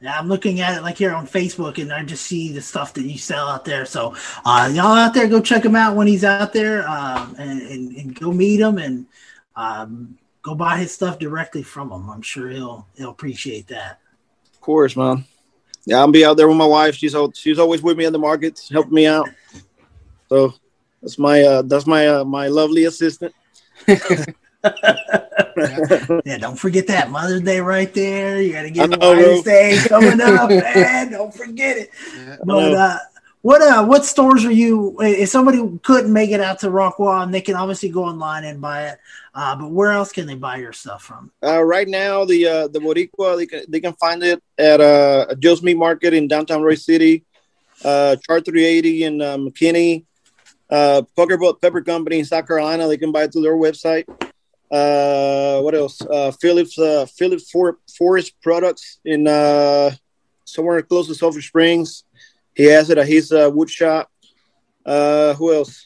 Yeah, I'm looking at it like here on Facebook, and I just see the stuff that you sell out there. So uh, y'all out there, go check him out when he's out there, uh, and, and and go meet him and. Um, Go buy his stuff directly from him. I'm sure he'll he'll appreciate that. Of course, man. Yeah, I'll be out there with my wife. She's she's always with me in the markets, helping me out. So that's my uh, that's my uh, my lovely assistant. Yeah, don't forget that Mother's Day right there. You got to get Mother's Day coming up, man. Don't forget it. Yeah, but uh, what uh what stores are you? If somebody couldn't make it out to Rockwall, and they can obviously go online and buy it. Uh, but where else can they buy your stuff from? Uh, right now, the uh, the Boricua, they can, they can find it at uh, Joe's Meat Market in downtown Roy City, uh, Char three eighty in uh, McKinney, uh, Pokerboat Pepper Company in South Carolina. They can buy it through their website. Uh, what else? Uh, Phillips uh, Phillips Forest Products in uh, somewhere close to Sulphur Springs. He has it at his uh, wood shop. Uh, who else?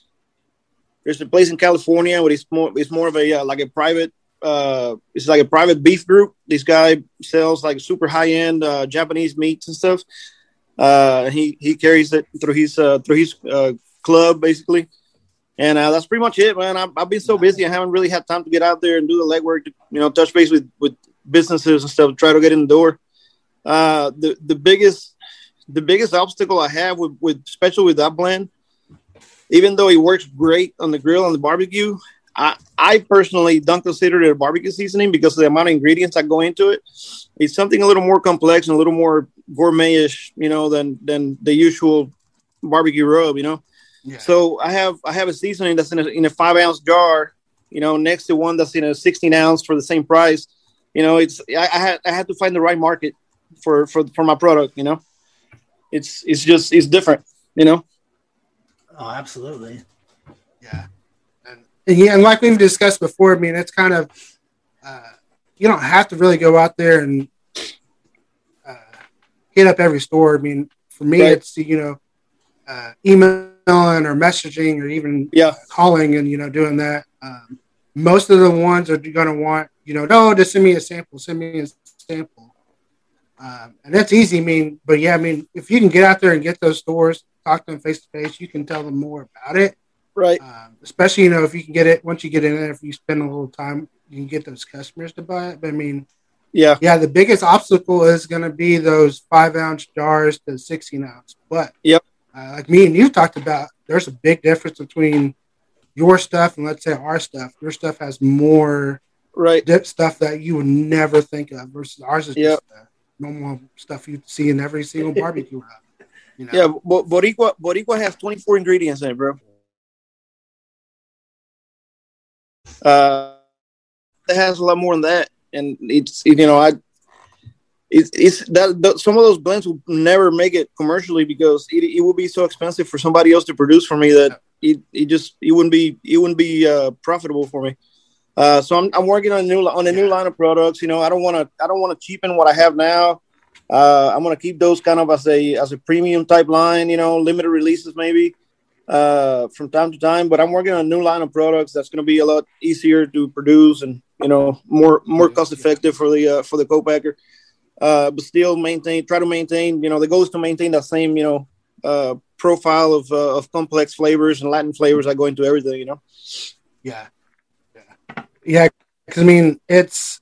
There's a place in California where it's more, it's more of a, uh, like a private, uh, it's like a private beef group. This guy sells like super high end, uh, Japanese meats and stuff. Uh, he, he carries it through his, uh, through his, uh, club basically. And, uh, that's pretty much it, man. I've, I've been so busy. I haven't really had time to get out there and do the legwork, to, you know, touch base with, with businesses and stuff, try to get in the door. Uh, the, the biggest, the biggest obstacle I have with, with, especially with that blend, even though it works great on the grill and the barbecue, I, I personally don't consider it a barbecue seasoning because of the amount of ingredients that go into it. It's something a little more complex and a little more gourmet-ish, you know, than than the usual barbecue rub, you know. Yeah. So I have I have a seasoning that's in a, in a five ounce jar, you know, next to one that's in a sixteen ounce for the same price. You know, it's I, I had I had to find the right market for, for for my product. You know, it's it's just it's different, you know. Oh, absolutely. Yeah. And, and yeah, and like we've discussed before, I mean, it's kind of, uh, you don't have to really go out there and uh, hit up every store. I mean, for me, right. It's, you know, uh, emailing or messaging or even yeah. calling and, you know, doing that. Um, most of the ones are going to want, you know, no, just send me a sample, send me a sample. Um, and that's easy. I mean, but yeah, I mean, if you can get out there and get those stores, talk to them face to face, you can tell them more about it. Right. Um, especially, you know, if you can get it, once you get in there, if you spend a little time, you can get those customers to buy it. But I mean, yeah, yeah, the biggest obstacle is going to be those five ounce jars to sixteen ounce. But yep. uh, like me and you talked about, there's a big difference between your stuff and let's say our stuff. Your stuff has more right dip stuff that you would never think of versus ours is yep. just uh, normal stuff you see in every single barbecue house. You know? Yeah, but Boricua, Boricua has twenty-four ingredients in it, bro. Uh, it has a lot more than that, and it's you know I, it's it's that, that some of those blends will never make it commercially because it it would be so expensive for somebody else to produce for me that yeah. it, it just it wouldn't be it wouldn't be uh, profitable for me. Uh, so I'm I'm working on a new on a new yeah. line of products. You know, I don't want to I don't want to cheapen what I have now. Uh, I'm gonna keep those kind of as a as a premium type line, you know, limited releases maybe uh, from time to time. But I'm working on a new line of products that's gonna be a lot easier to produce and you know more more cost effective for the uh, for the co-packer. Uh, but still maintain try to maintain you know the goal is to maintain that same you know uh, profile of uh, of complex flavors and Latin flavors that go into everything. You know. Yeah. Yeah. Yeah, because I mean, it's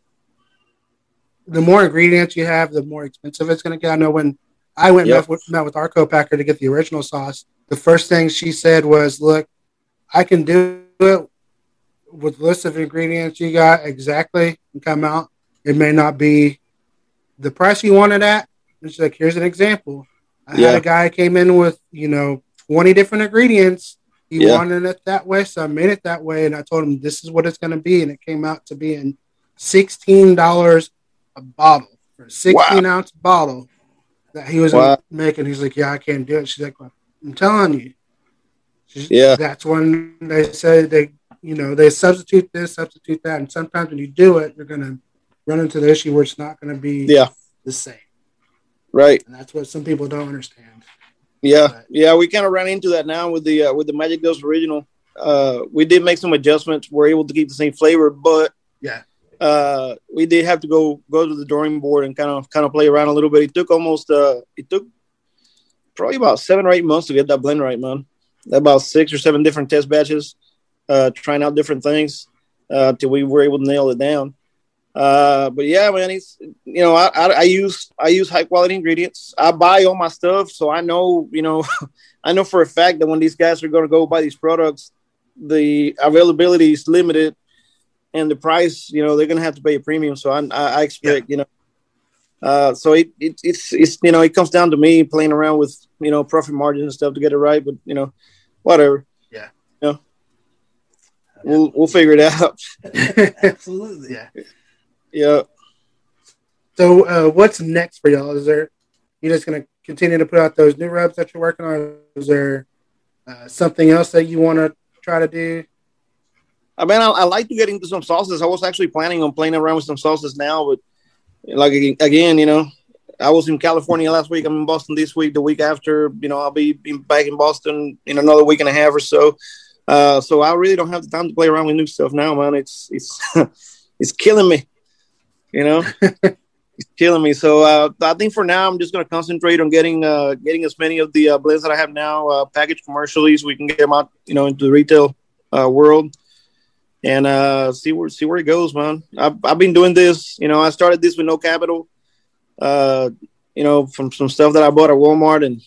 the more ingredients you have, the more expensive it's going to get. I know when I went yep. and met with our co-packer to get the original sauce, the first thing she said was, "Look, I can do it with list of ingredients you got exactly and come out. It may not be the price you wanted at." And she's like, "Here's an example. I yeah. had a guy came in with, you know, twenty different ingredients. He yeah. wanted it that way, so I made it that way. And I told him this is what it's going to be, and it came out to being sixteen dollars a bottle for a sixteen wow. ounce bottle that he was wow. making." He's like, "Yeah, I can't do it." She's like, "Well, I'm telling you." She's, yeah, that's when they say they, you know, they substitute this, substitute that, and sometimes when you do it, you're going to run into the issue where it's not going to be yeah. the same. Right. And that's what some people don't understand. Yeah. But, yeah. We kind of ran into that now with the, uh, with the Magic Ghost original. Uh, we did make some adjustments. We're able to keep the same flavor, but yeah, uh, we did have to go, go to the drawing board and kind of, kind of play around a little bit. It took almost, uh, it took probably about seven or eight months to get that blend right, man. About six or seven different test batches, uh, trying out different things, uh, till we were able to nail it down. Uh, but yeah, man, it's, you know, I, I, I use, I use high quality ingredients. I buy all my stuff. So I know, you know, I know for a fact that when these guys are going to go buy these products, the availability is limited and the price, you know, they're going to have to pay a premium. So I, I, I expect, yeah. you know, uh, so it, it, it's, it's, you know, it comes down to me playing around with, you know, profit margins and stuff to get it right. But, you know, whatever. Yeah. You know, we'll, we'll figure it out. Absolutely. Yeah. Yeah. So, uh, what's next for y'all? Is there, you're just going to continue to put out those new rubs that you're working on? Is there uh, something else that you want to try to do? I mean, I, I like to get into some sauces. I was actually planning on playing around with some sauces now, but like, again, you know, I was in California last week. I'm in Boston this week, the week after, you know, I'll be back in Boston in another week and a half or so. Uh, so I really don't have the time to play around with new stuff now, man. It's, it's, it's killing me. You know, it's killing me. So uh, I think for now, I'm just going to concentrate on getting uh, getting as many of the uh, blends that I have now uh, packaged commercially so we can get them out, you know, into the retail uh, world and uh, see where see where it goes, man. I've, I've been doing this. You know, I started this with no capital, uh, you know, from some stuff that I bought at Walmart and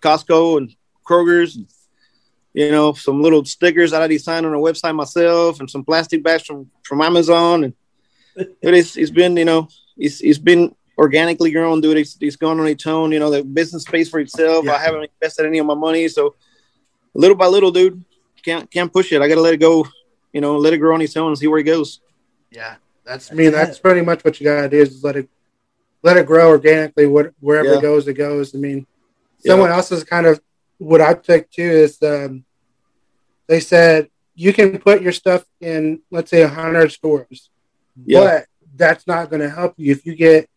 Costco and Kroger's, and, you know, some little stickers that I designed on a website myself and some plastic bags from, from Amazon and. But it's it's been, you know, it's it's been organically grown, dude. It's it's gone on its own. You know, the business pays for itself. Yeah. I haven't invested any of my money, so little by little, dude, can't can't push it. I gotta let it go. You know, let it grow on its own and see where it goes. Yeah, that's I mean, that's pretty much what you gotta do is let it let it grow organically. What wherever yeah. it goes, it goes. I mean, someone yeah. else is kind of what I took too is um, they said you can put your stuff in, let's say, a hundred stores. Yeah. But that's not going to help you if you get,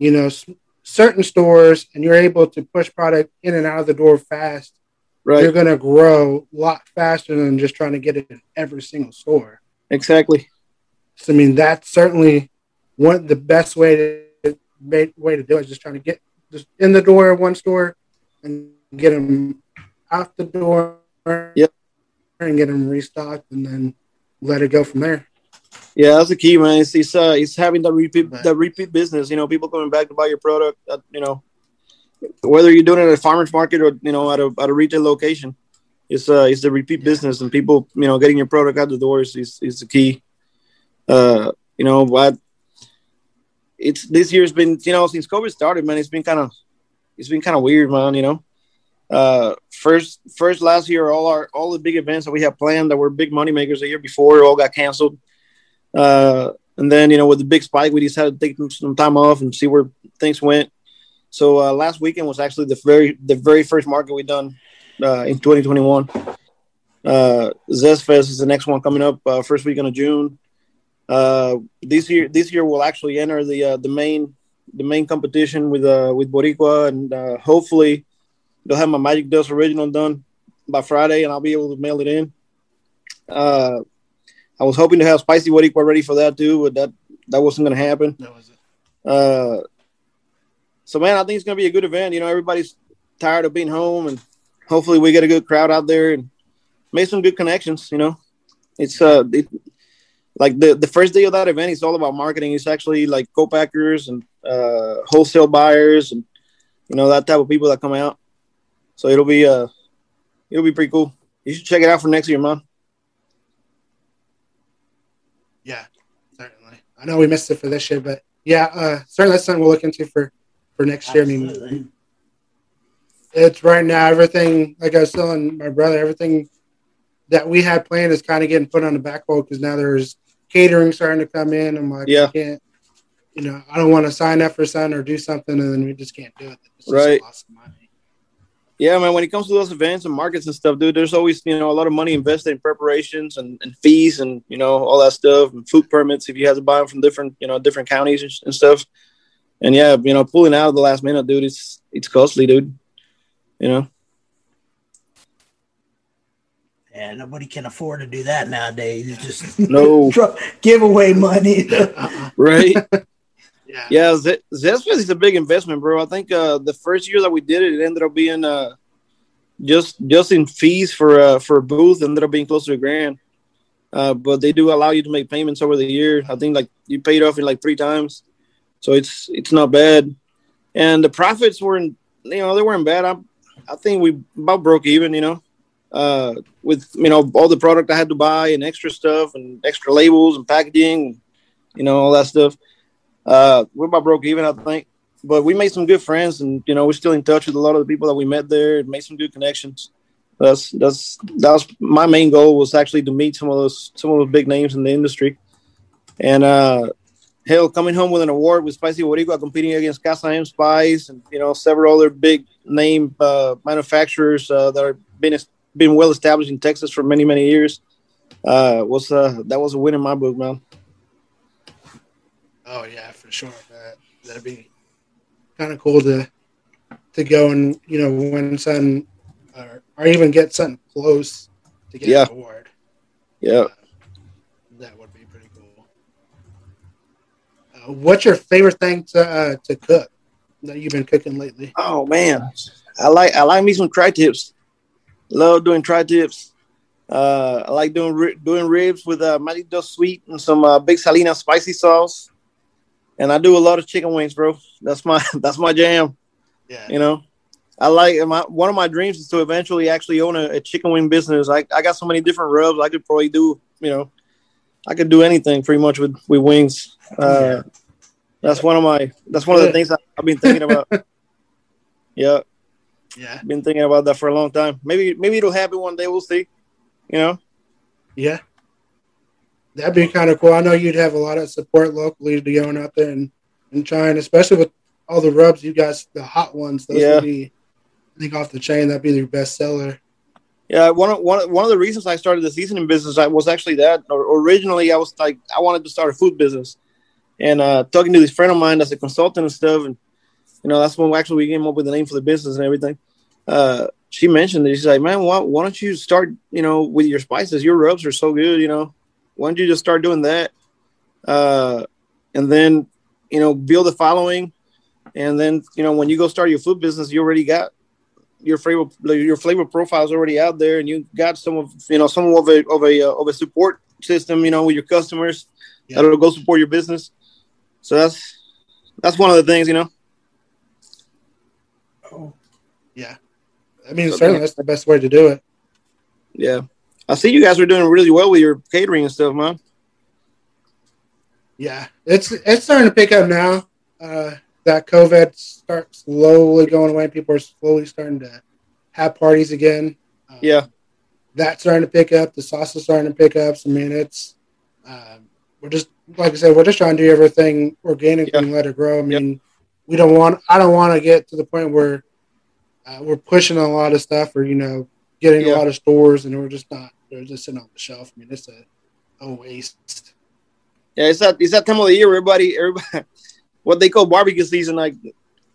you know, s- certain stores and you're able to push product in and out of the door fast. Right. You're going to grow a lot faster than just trying to get it in every single store. Exactly. So, I mean, that's certainly one of the best way to way to do it is just trying to get just in the door of one store and get them out the door yep. and get them restocked and then let it go from there. Yeah, that's the key, man. It's it's, uh, it's having that repeat that repeat business. You know, people coming back to buy your product. At, you know, whether you're doing it at a farmer's market or you know at a at a retail location, it's uh it's the repeat yeah. business and people you know getting your product out the doors is is the key. Uh, you know, but it's this year's been you know since COVID started, man. It's been kind of it's been kind of weird, man. You know, uh, first first last year, all our all the big events that we had planned that were big money makers the year before all got canceled. Uh, and then, you know, with the big spike, we decided to take some time off and see where things went. So uh, last weekend was actually the very the very first market we done uh, in twenty twenty-one. Uh, Zest Fest is the next one coming up uh, first weekend of June. Uh, this year, this year we'll actually enter the uh, the main the main competition with uh, with Boricua, and uh, hopefully they'll have my Magic Dust original done by Friday, and I'll be able to mail it in. Uh, I was hoping to have Spicy Boricua ready for that too, but that, that wasn't going to happen. That wasn't. Uh, so, man, I think it's going to be a good event. You know, everybody's tired of being home, and hopefully we get a good crowd out there and make some good connections, you know. It's uh, it, like the, the first day of that event is all about marketing. It's actually like co-packers and uh, wholesale buyers and, you know, that type of people that come out. So it'll be uh, it'll be pretty cool. You should check it out for next year, man. Yeah, certainly. I know we missed it for this year, but yeah, uh, certainly that's something we'll look into for, for next year. Absolutely. I mean, it's right now, everything, like I was telling my brother, everything that we had planned is kind of getting put on the back hold because now there's catering starting to come in. I'm like, yeah. I can't, you know, I don't want to sign up for something or do something, and then we just can't do it. It's right. Just lost money. Yeah, man, when it comes to those events and markets and stuff, dude, there's always, you know, a lot of money invested in preparations and, and fees and, you know, all that stuff and food permits if you have to buy them from different, you know, different counties and, and stuff. And, yeah, you know, pulling out at the last minute, dude, it's it's costly, dude, you know. Yeah, nobody can afford to do that nowadays. It's just no give away money. Right. Yeah, yeah, Z- Zest Fest is a big investment, bro. I think uh, the first year that we did it, it ended up being uh, just just in fees for uh, for a booth, ended up being close to a grand. Uh, but they do allow you to make payments over the year. I think like you paid off in like three times, so it's it's not bad. And the profits weren't, you know, they weren't bad. I I think we about broke even, you know, uh, with you know all the product I had to buy and extra stuff and extra labels and packaging, you know, all that stuff. Uh, we're about broke even, I think, but we made some good friends, and you know we're still in touch with a lot of the people that we met there. And made some good connections. That's that's that was my main goal, was actually to meet some of those some of those big names in the industry. And uh, hell, coming home with an award with Spicy Boricua, competing against Casa M Spice, and you know several other big name uh, manufacturers uh, that are been been well established in Texas for many many years. Uh, was uh, that was a win in my book, man. Oh yeah, for sure. That that'd be kind of cool to to go and you know win something or, or even get something close to get yeah. an award. Yeah, uh, that would be pretty cool. Uh, what's your favorite thing to uh, to cook that you've been cooking lately? Oh man, I like I like me some tri-tips. Love doing tri-tips. Uh, I like doing doing ribs with uh, Maldito Sweet and some uh, Big Salinas spicy sauce. And I do a lot of chicken wings, bro. That's my that's my jam. Yeah. You know, I like my one of my dreams is to eventually actually own a, a chicken wing business. I I got so many different rubs. I could probably do, you know, I could do anything pretty much with, with wings. Uh, yeah. That's one of my that's one of the things I, I've been thinking about. yeah. Yeah. Been thinking about that for a long time. Maybe maybe it'll happen one day. We'll see. You know. Yeah. That'd be kind of cool. I know you'd have a lot of support locally to going out there and, and trying, especially with all the rubs you guys, the hot ones. Those yeah. would be, I think, off the chain. That'd be their best seller. Yeah, one of, one, one of the reasons I started the seasoning business I was actually that. Or, originally, I was like, I wanted to start a food business. And uh, talking to this friend of mine that's a consultant and stuff, and, you know, that's when we actually came up with the name for the business and everything. Uh, she mentioned it. She's like, man, why, why don't you start, you know, with your spices? Your rubs are so good, you know. Why don't you just start doing that, uh, and then, you know, build a following, and then, you know, when you go start your food business, you already got your flavor, your flavor profile is already out there, and you got some of, you know, some of a of a uh, of a support system, you know, with your customers yeah. that'll go support your business. So that's that's one of the things, you know. Oh, yeah. I mean, so certainly that's the best way to do it. Yeah. I see you guys are doing really well with your catering and stuff, man. Yeah, it's it's starting to pick up now. Uh, that COVID starts slowly going away. People are slowly starting to have parties again. Um, yeah, that's starting to pick up. The sauce is starting to pick up. So, I mean, it's um, we're just like I said, we're just trying to do everything organically yeah. and let it grow. I mean, yep. we don't want. I don't want to get to the point where uh, we're pushing a lot of stuff, or you know. Getting yeah. a lot of stores, and we're just not. They're just sitting on the shelf. I mean, it's a, a waste. Yeah, it's that it's that time of the year. Everybody, everybody, what they call barbecue season. Like,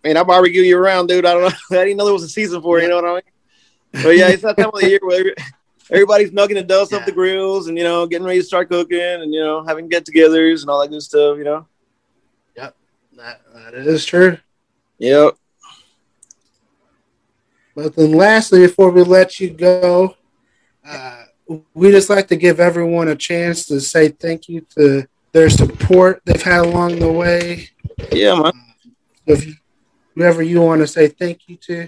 man, I barbecue year round, dude. I don't know. I didn't know there was a season for it. You know what I mean? But yeah, it's that time of the year where everybody's knocking the dust yeah. off the grills, and you know, getting ready to start cooking, and you know, having get-togethers and all that good stuff. You know. Yep, that that is true. Yep. But then lastly, before we let you go, uh, we just like to give everyone a chance to say thank you to their support they've had along the way. Yeah, man. If you, whoever you want to say thank you to.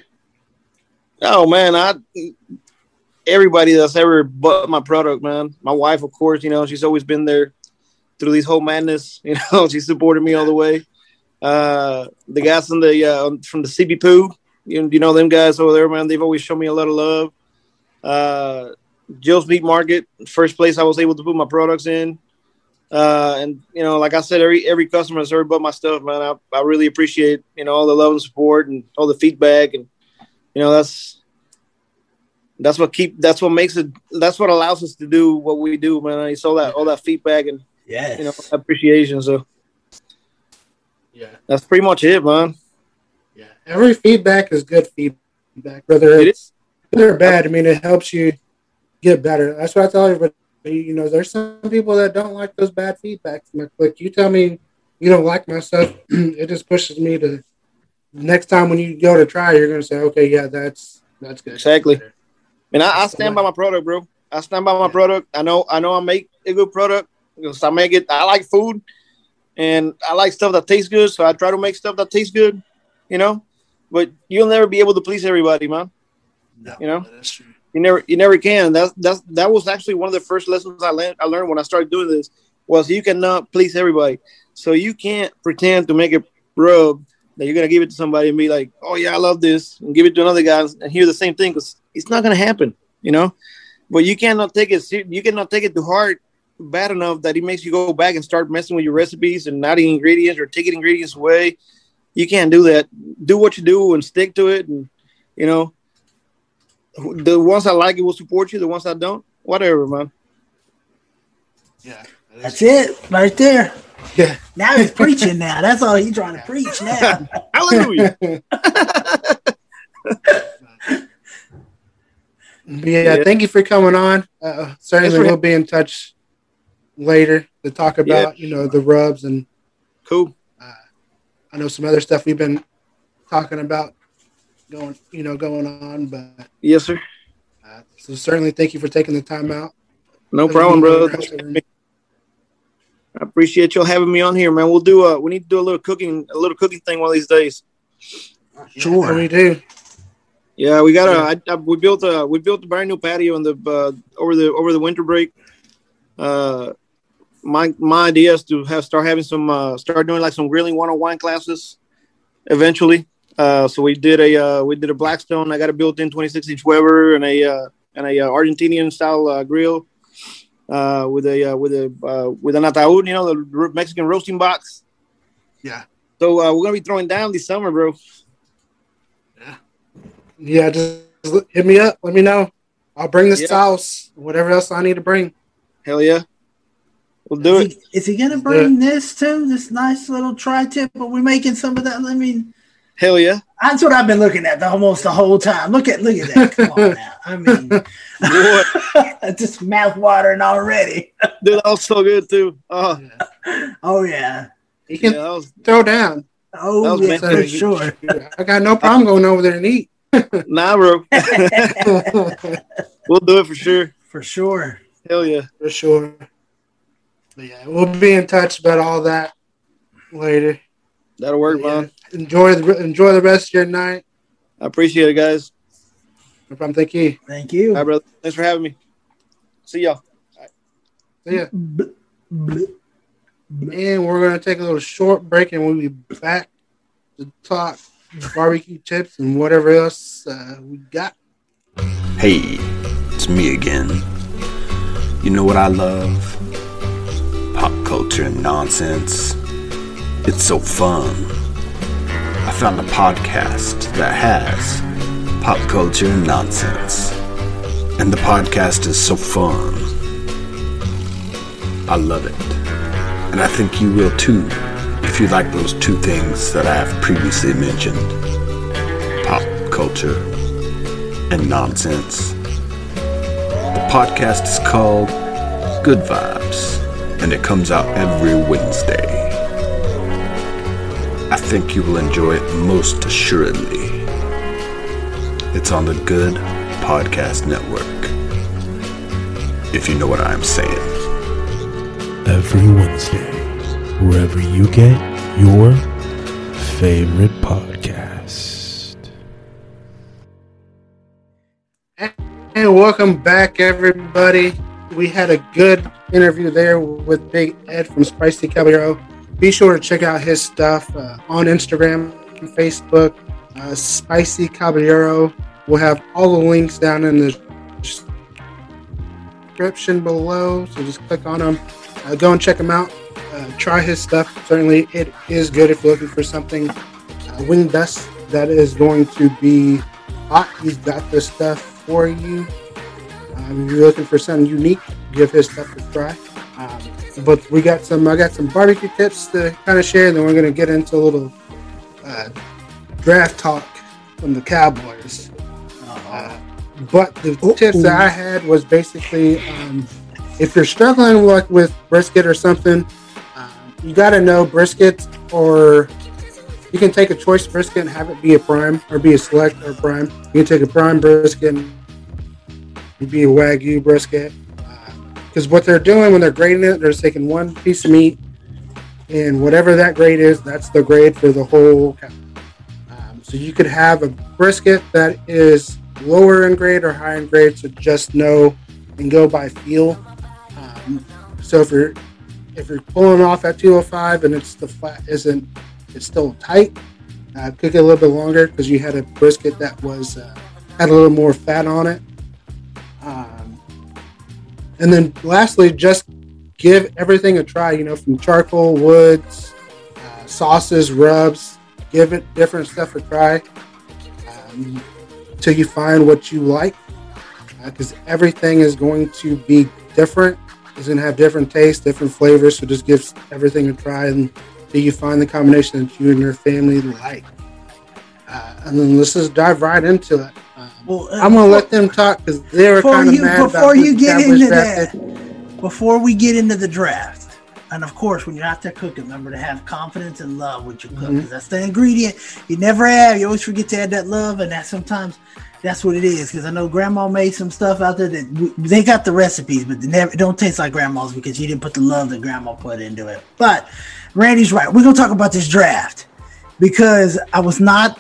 Oh, man, I everybody that's ever bought my product, man. My wife, of course, you know, she's always been there through this whole madness. You know, she supported me all the way. Uh, the guys from the uh, from the C B Poo, you, you know, them guys over there, man, they've always shown me a lot of love. Uh, Jill's Meat Market, first place I was able to put my products in. Uh, and, you know, like I said, every every customer has heard about my stuff, man. I, I really appreciate, you know, all the love and support and all the feedback. And, you know, that's that's what keep that's what makes it. That's what allows us to do what we do, man. It's all that all that feedback and, yes, you know, appreciation. So, yeah, that's pretty much it, man. Yeah. Every feedback is good feedback, whether it it's good or bad. I mean, it helps you get better. That's what I tell everybody. You know, there's some people that don't like those bad feedbacks. Like, you tell me you don't like my stuff, it just pushes me to next time when you go to try, you're going to say, okay, yeah, that's that's good. Exactly. And I, I stand by my product, bro. I stand by my yeah. product. I know I know I make a good product because I make it. I like food and I like stuff that tastes good. So I try to make stuff that tastes good, you know, but you'll never be able to please everybody, man. No, you know, that's true. You never, you never can. That's that's that was actually one of the first lessons I learned. I learned when I started doing this was you cannot please everybody. So you can't pretend to make a rub that you're gonna give it to somebody and be like, "Oh yeah, I love this," and give it to another guy and hear the same thing because it's not gonna happen, you know. But you cannot take it. You cannot take it to heart bad enough that it makes you go back and start messing with your recipes and adding ingredients or taking ingredients away. You can't do that. Do what you do and stick to it, and you know. The ones I like, it will support you. The ones I don't, whatever, man. Yeah. That's it right there. Yeah. Now he's preaching now. That's all he's trying to preach now. Hallelujah. yeah, yeah. Thank you for coming on. Uh, certainly we'll be in touch later to talk about, yeah. you know, the rubs and cool. Uh, I know some other stuff we've been talking about. Going, you know, going on, but yes, sir. Uh, so certainly, thank you for taking the time out. No Let problem, brother. I appreciate y'all having me on here, man. We'll do a. We need to do a little cooking, a little cooking thing one of these days. Sure, yeah, we do. Yeah, we got a. I, I, we built a. We built a brand new patio in the uh, over the over the winter break. Uh, my my idea is to have start having some uh, start doing like some grilling one oh one classes, eventually. Uh, so we did a uh, we did a Blackstone. I got a built-in twenty-six inch Weber and a uh, and a uh, Argentinian style uh, grill uh, with a uh, with a uh, with an ataúd, you know, the Mexican roasting box. Yeah. So uh, we're gonna be throwing down this summer, bro. Yeah. Yeah. Just hit me up. Let me know. I'll bring the yeah. sauce, whatever else I need to bring. Hell yeah. We'll do is it. He, is he gonna bring yeah. this too? This nice little tri-tip? Are we making some of that? I mean. Hell yeah! That's what I've been looking at the, almost the whole time. Look at look at that! Come on now, I mean, just mouth watering already. Dude, that was so good too. Oh yeah, oh, yeah. You can yeah, was, throw down. Oh yeah, for sure. I got no problem going over there and eat. Nah, bro. We'll do it for sure. For sure. Hell yeah, for sure. But yeah, we'll be in touch about all that later. That'll work, yeah. man. Enjoy the enjoy the rest of your night. I appreciate it, guys. No problem. Thank you. Thank you. All right, brother. Thanks for having me. See y'all. All right. See ya. And we're gonna take a little short break, and we'll be back to talk barbecue tips and whatever else uh, we got. Hey, it's me again. You know what I love? Pop culture and nonsense. It's so fun. I found a podcast that has pop culture and nonsense. And the podcast is so fun. I love it. And I think you will too, if you like those two things that I have previously mentioned. Pop culture and nonsense. The podcast is called Good Vibes, and it comes out every Wednesday. I think you will enjoy it most assuredly. It's on the Good Podcast Network. if you know what I'm saying. Every Wednesday, wherever you get your favorite podcast. And welcome back, everybody. We had a good interview there with Big Ed from Spicy Caballero. Be sure to check out his stuff uh, on Instagram, Facebook, uh, Spicy Caballero. We'll have all the links down in the description below, so just click on them. Uh, go and check them out. Uh, try his stuff. Certainly, it is good if you're looking for something uh, wing dust that is going to be hot. He's got this stuff for you. Um, if you're looking for something unique, give his stuff a try. Um, but we got some. I got some barbecue tips to kind of share, and then we're going to get into a little uh, draft talk from the Cowboys. Uh, but the Ooh. tips that I had was basically um, if you're struggling like with brisket or something, uh, you got to know brisket, or you can take a choice brisket and have it be a prime or be a select or a prime. You can take a prime brisket and it'd be a Wagyu brisket. Because uh, what they're doing when they're grading it, they're just taking one piece of meat, and whatever that grade is, that's the grade for the whole cow. Um, so you could have a brisket that is lower in grade or higher in grade, so just know and go by feel. Um, so if you're if you're pulling off at two oh five and it's the flat isn't, it's still tight, uh, cook it a little bit longer because you had a brisket that was uh, had a little more fat on it. Um, and then lastly, just give everything a try, you know, from charcoal, woods, uh, sauces, rubs, give it different stuff a try um, till you find what you like, because uh, everything is going to be different. It's going to have different tastes, different flavors, so just give everything a try until you find the combination that you and your family like. Uh, and then let's just dive right into it. Um, well, uh, I'm gonna let them talk because they're kind of mad. Before you get into that, before we get into the draft, and of course, when you're out there cooking, remember to have confidence and love with your cooking. Mm-hmm. That's the ingredient you never have. You always forget to add that love, and that sometimes that's what it is. Because I know Grandma made some stuff out there that we, they got the recipes, but they never don't taste like Grandma's because you didn't put the love that Grandma put into it. But Randy's right. We're gonna talk about this draft because I was not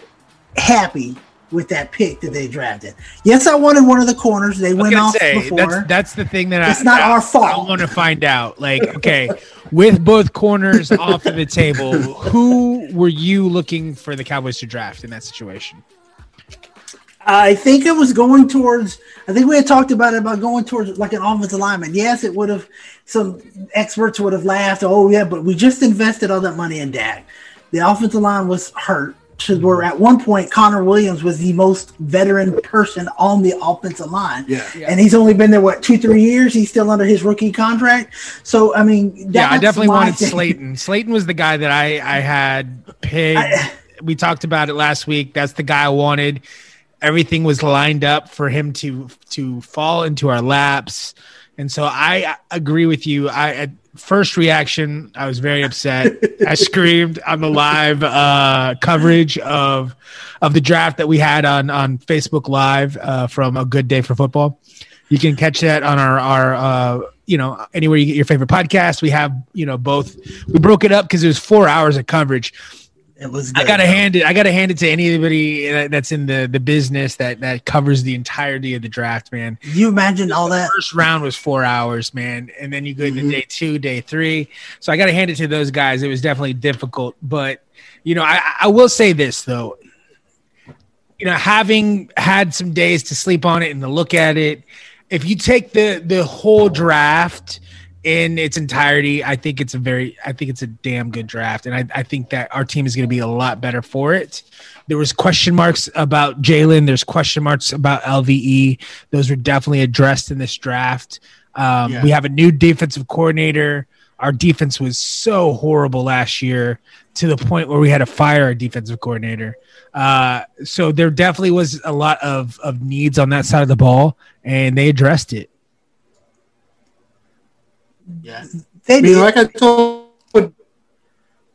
happy with that pick that they drafted. Yes, I wanted one of the corners. They went off say, before. That's, that's the thing that it's I, not I, our fault. I want to find out. Like, okay, with both corners off of the table, who were you looking for the Cowboys to draft in that situation? I think it was going towards, I think we had talked about it, about going towards like an offensive lineman. Yes, it would have, some experts would have laughed. Oh, yeah, but we just invested all that money in Dak. The offensive line was hurt. Where at one point Connor Williams was the most veteran person on the offensive line, yeah, yeah. and he's only been there what two, three years. He's still under his rookie contract, so I mean, yeah, I definitely wanted thing. Slayton. Slayton was the guy that I I had picked. I, we talked about it last week. That's the guy I wanted. Everything was lined up for him to to fall into our laps, and so I agree with you. I at first reaction, I was very upset. I screamed on the live uh, coverage of of the draft that we had on on Facebook Live uh, from A Good Day for Football. You can catch that on our our uh, you know anywhere you get your favorite podcast. We have you know both. We broke it up because it was four hours of coverage. It was good, I gotta though. hand it. I gotta hand it to anybody that's in the, the business that, that covers the entirety of the draft, man. Can you imagine all the that? First round was four hours, man, and then you go mm-hmm. to day two, day three. So I gotta hand it to those guys. It was definitely difficult, but you know, I, I will say this though. You know, having had some days to sleep on it and to look at it, if you take the the whole draft in its entirety, I think it's a very, I think it's a damn good draft. And I, I think that our team is going to be a lot better for it. There was question marks about Jalen. There's question marks about L V E. Those were definitely addressed in this draft. Um, yeah. We have a new defensive coordinator. Our defense was so horrible last year to the point where we had to fire our defensive coordinator. Uh, so there definitely was a lot of, of needs on that side of the ball, and they addressed it. Yeah, they I mean, did. like I told,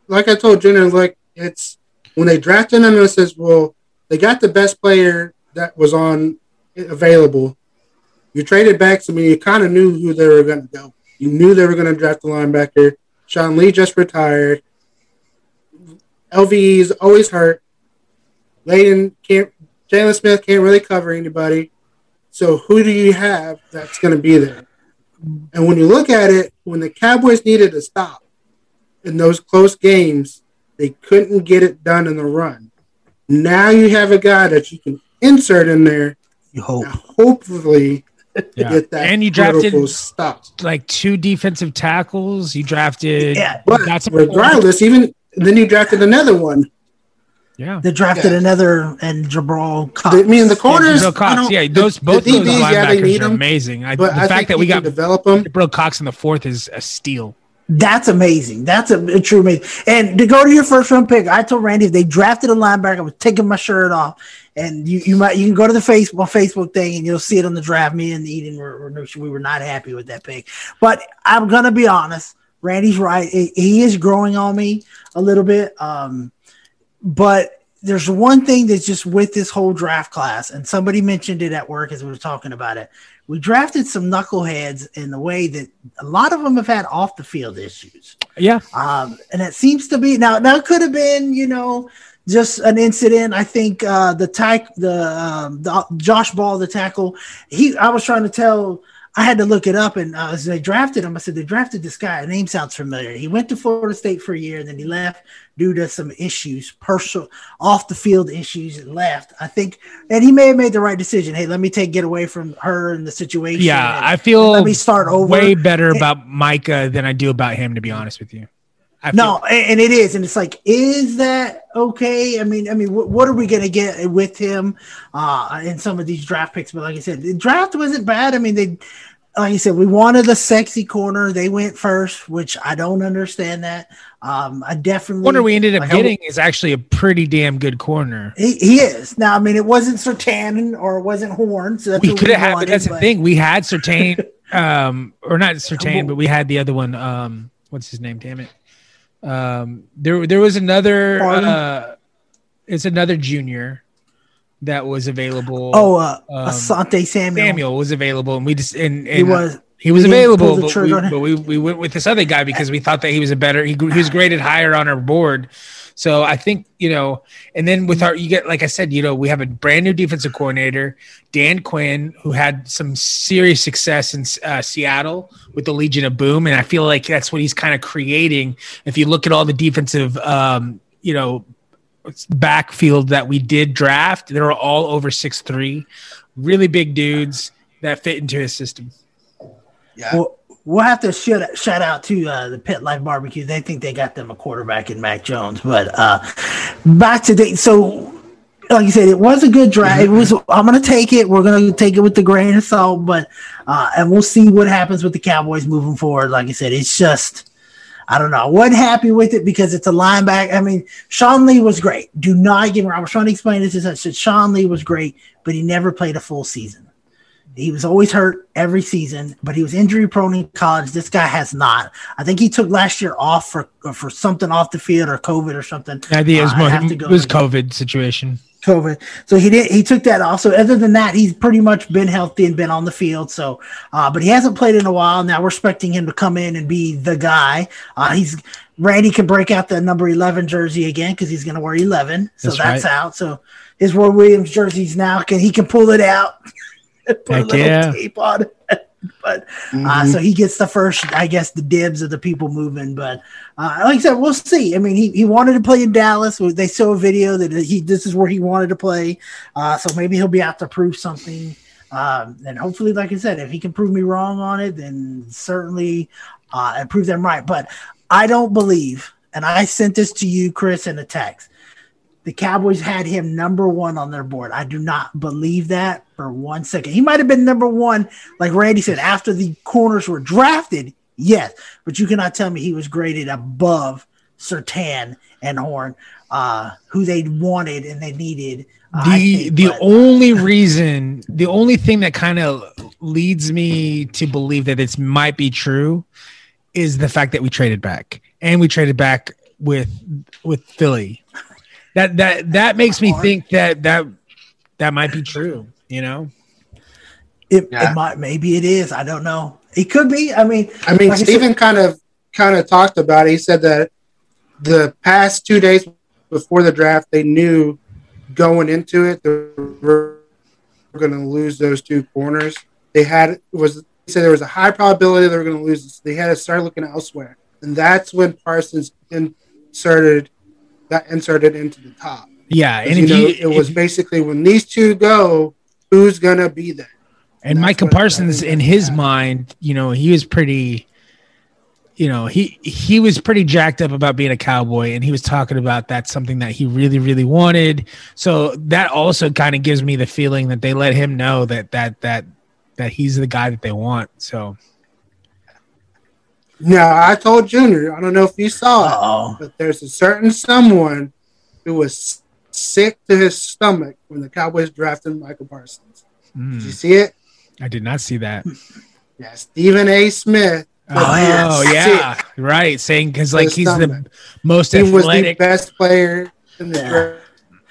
like I told Junior, like it's when they drafted him, it says, well, they got the best player that was on available, You traded backs. I mean, you kind of knew who they were going to go. You knew they were going to draft the linebacker. Sean Lee just retired. L V E's always hurt. Layden can't. Jalen Smith can't really cover anybody. So who do you have that's going to be there? And when you look at it, when the Cowboys needed to stop in those close games, they couldn't get it done in the run. Now you have a guy that you can insert in there. You hope. Hopefully, yeah. Get that. And you drafted stop. Like two defensive tackles. You drafted. Yeah. But regardless, even then you drafted another one. Yeah, they drafted yeah. another and Jabral Cox. I mean, the corners, yeah, Cox, yeah those the, both the D Bs, those linebackers yeah, them, are amazing. I, the I fact that we got develop them, Jabral Cox in the fourth is a steal. That's amazing. That's a, a true amazing. And to go to your first round pick, I told Randy if they drafted a linebacker, I was taking my shirt off. And you, you might you can go to the Facebook Facebook thing and you'll see it on the draft. Me and Eden were, were we were not happy with that pick, but I'm gonna be honest. Randy's right. He is growing on me a little bit. Um, But there's one thing that's just with this whole draft class, and somebody mentioned it at work as we were talking about it. We drafted some knuckleheads in the way that a lot of them have had off the field issues. Yeah. Um, and it seems to be now, now it could have been, you know, just an incident. I think uh, the tack, the, um, the Josh Ball, the tackle, he, I was trying to tell, I had to look it up, and uh, as they drafted him, I said, they drafted this guy. His name sounds familiar. He went to Florida State for a year, and then he left due to some issues, personal, off-the-field issues, and left. I think – and he may have made the right decision. Hey, let me take get away from her and the situation. Yeah, and, I feel let me start over. Way better and, about Micah than I do about him, to be honest with you. I no, feel- and, and it is. And it's like, is that okay? I mean, I mean, wh- what are we going to get with him uh, in some of these draft picks? But like I said, the draft wasn't bad. I mean, they – like you said, we wanted a sexy corner. They went first, which I don't understand that. Um, I definitely. The corner we ended up like, getting is actually a pretty damn good corner. He, he is. Now, I mean, it wasn't Surtain or it wasn't Horn. So that's we could have had. That's but. the thing. We had Surtain, um, or not Surtain, but we had the other one. Um, what's his name? Damn it. Um, there, there was another. Uh, it's another junior. That was available. Oh, uh, um, Asante Samuel. Samuel was available, and we just and, and he was he was available, but, we, but we, we went with this other guy because we thought that he was a better. He, he was graded higher on our board, so I think you know. And then with our, you get like I said, you know, we have a brand new defensive coordinator, Dan Quinn, who had some serious success in uh, Seattle with the Legion of Boom, and I feel like that's what he's kind of creating. If you look at all the defensive, um, you know. backfield that we did draft, they were all over six three, really big dudes that fit into his system. Yeah, well, we'll have to shout, shout out to uh, the Pit Life Barbecue. They think they got them a quarterback in Mac Jones, but uh, back to the so like you said, it was a good draft. It was. I'm gonna take it. We're gonna take it with the grain of salt, but uh, and we'll see what happens with the Cowboys moving forward. Like I said, it's just. I don't know. I wasn't happy with it because it's a linebacker. I mean, Sean Lee was great. Do not get me wrong. I was trying to explain this. As I said, Sean Lee was great, but he never played a full season. He was always hurt every season, but he was injury prone in college. This guy has not. I think he took last year off for for something off the field or COVID or something. The idea is uh, it was COVID situation. COVID. So he did. He took that off. So other than that, he's pretty much been healthy and been on the field. So, uh, but he hasn't played in a while. Now we're expecting him to come in and be the guy. Uh, he's Randy can break out the number eleven jersey again because he's going to wear eleven. So that's, that's right. out. So his Roy Williams jerseys now can he can pull it out, put Heck a little yeah. tape on it. But mm-hmm. uh, so he gets the first, I guess, the dibs of the people moving. But uh, like I said, we'll see. I mean, he, he wanted to play in Dallas. They saw a video that he this is where he wanted to play. Uh, so maybe he'll be out to prove something. Um, and hopefully, like I said, if he can prove me wrong on it, then certainly uh, and prove them right. But I don't believe, and I sent this to you, Chris, in a text. The Cowboys had him number one on their board. I do not believe that for one second. He might have been number one, like Randy said, after the corners were drafted, yes. But you cannot tell me he was graded above Surtain and Horn, uh, who they wanted and they needed. Uh, the think, the but- only reason, the only thing that kind of leads me to believe that it might be true is the fact that we traded back. And we traded back with with Philly. That that that makes me think that that that might be true, you know. It, yeah. it might, maybe it is. I don't know. It could be. I mean, I mean, like Stephen I said, kind of kind of talked about it. He said that the past two days before the draft, they knew going into it they were going to lose those two corners. They had it was he said there was a high probability they were going to lose. So they had to start looking elsewhere, and that's when Parsons inserted that inserted into the top. Yeah, and you know, you, it was if, basically when these two go, who's going to be there? And Micah Parsons, in his mind, you know, he was pretty, you know, he he was pretty jacked up about being a Cowboy, and he was talking about that's something that he really, really wanted. So that also kind of gives me the feeling that they let him know that that that that he's the guy that they want. So, now I told Junior, I don't know if you saw Uh-oh. it, but there's a certain someone who was sick to his stomach when the Cowboys drafted Micah Parsons. Mm. Did you see it? I did not see that. Yeah, Stephen A. Smith. Oh, yeah. Sick. Right. Saying because, like, he's stomach. the most he athletic. He was the best player in the draft.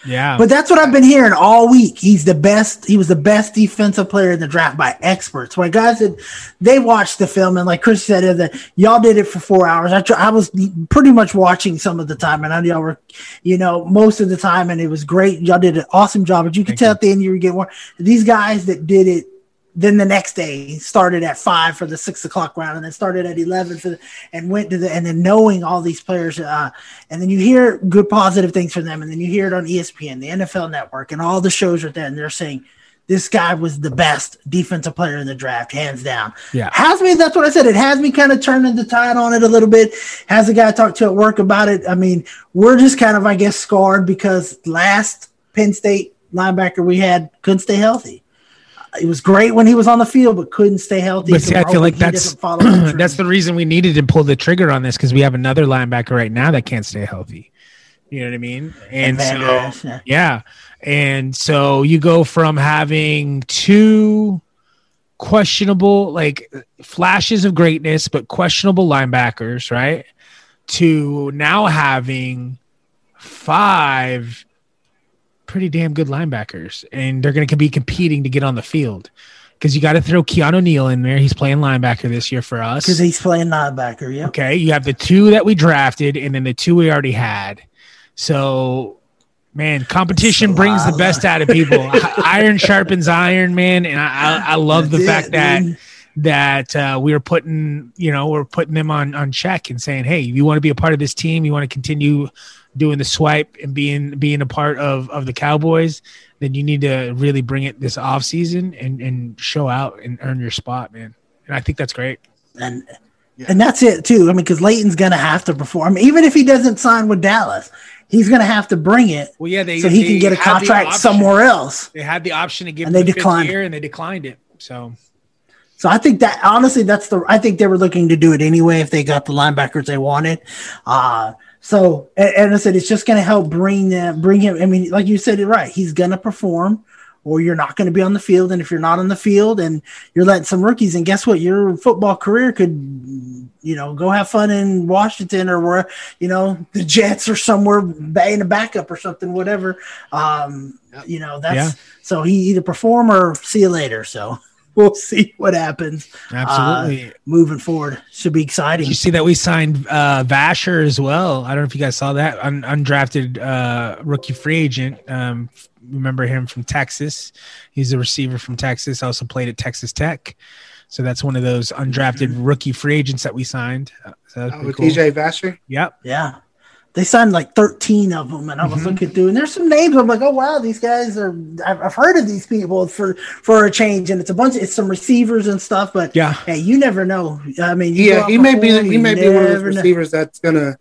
Yeah. But that's what I've been hearing all week. He's the best. He was the best defensive player in the draft by experts. Where guys that they watched the film, and like Chris said, that y'all did it for four hours. I, tr- I was pretty much watching some of the time, and I y'all were, you know, most of the time, and it was great. Y'all did an awesome job, but you could Thank tell you. at the end you were getting more. These guys that did it. Then the next day started at five for the six o'clock round, and then started at eleven for the, and went to the, and then knowing all these players, uh, and then you hear good positive things from them. And then you hear it on E S P N, the N F L Network, and all the shows right there. And they're saying, this guy was the best defensive player in the draft, hands down. Yeah. Has me, that's what I said. It has me kind of turning the tide on it a little bit. Has a guy I talked to at work about it. I mean, we're just kind of, I guess, scarred because last Penn State linebacker we had couldn't stay healthy. It was great when he was on the field, but couldn't stay healthy. But see, I feel like that's the that's the reason we needed to pull the trigger on this, because we have another linebacker right now that can't stay healthy. You know what I mean? And, and so, yeah. yeah. And so you go from having two questionable, like flashes of greatness, but questionable linebackers, right? To now having five pretty damn good linebackers, and they're going to be competing to get on the field, because you got to throw Keanu Neal in there. He's playing linebacker this year for us. Because he's playing linebacker, yeah. Okay, you have the two that we drafted, and then the two we already had. So, man, competition brings the best out of people. Iron sharpens iron, man, and I, I, I love the fact that that uh, we were putting, you know, we we're putting them on on check and saying, hey, you want to be a part of this team? You want to continue doing the swipe and being being a part of, of the Cowboys, then you need to really bring it this off season and, and show out and earn your spot, man. And I think that's great. And yeah. and that's it too. I mean, because Leighton's gonna have to perform, even if he doesn't sign with Dallas, he's gonna have to bring it. Well, yeah, they so he they can get a contract somewhere else. They had the option to give and him they declined year, and they declined it. So. So I think that honestly, that's the I think they were looking to do it anyway if they got the linebackers they wanted. Uh, So, and I said, it's just going to help bring them, bring him. I mean, like you said it right. He's going to perform, or you're not going to be on the field. And if you're not on the field and you're letting some rookies, and guess what? Your football career could, you know, go have fun in Washington or where, you know, the Jets or somewhere in a backup or something, whatever. Um, you know, that's yeah. so he either perform or see you later. So. We'll see what happens. Absolutely. Uh, moving forward. Should be exciting. You see that we signed uh, Vasher as well. I don't know if you guys saw that. Un- undrafted uh, rookie free agent. Um, remember him from Texas. He's a receiver from Texas. Also played at Texas Tech. So that's one of those undrafted mm-hmm. rookie free agents that we signed. So that uh, with cool. T J Vasher? Yep. Yeah. They signed like thirteen of them, and I was mm-hmm. looking through, and there's some names. I'm like, oh wow, these guys are. I've, I've heard of these people for, for a change, and it's a bunch. Of, it's some receivers and stuff, but yeah, hey, you never know. I mean, you yeah, he may be he may be one of those receivers know. that's gonna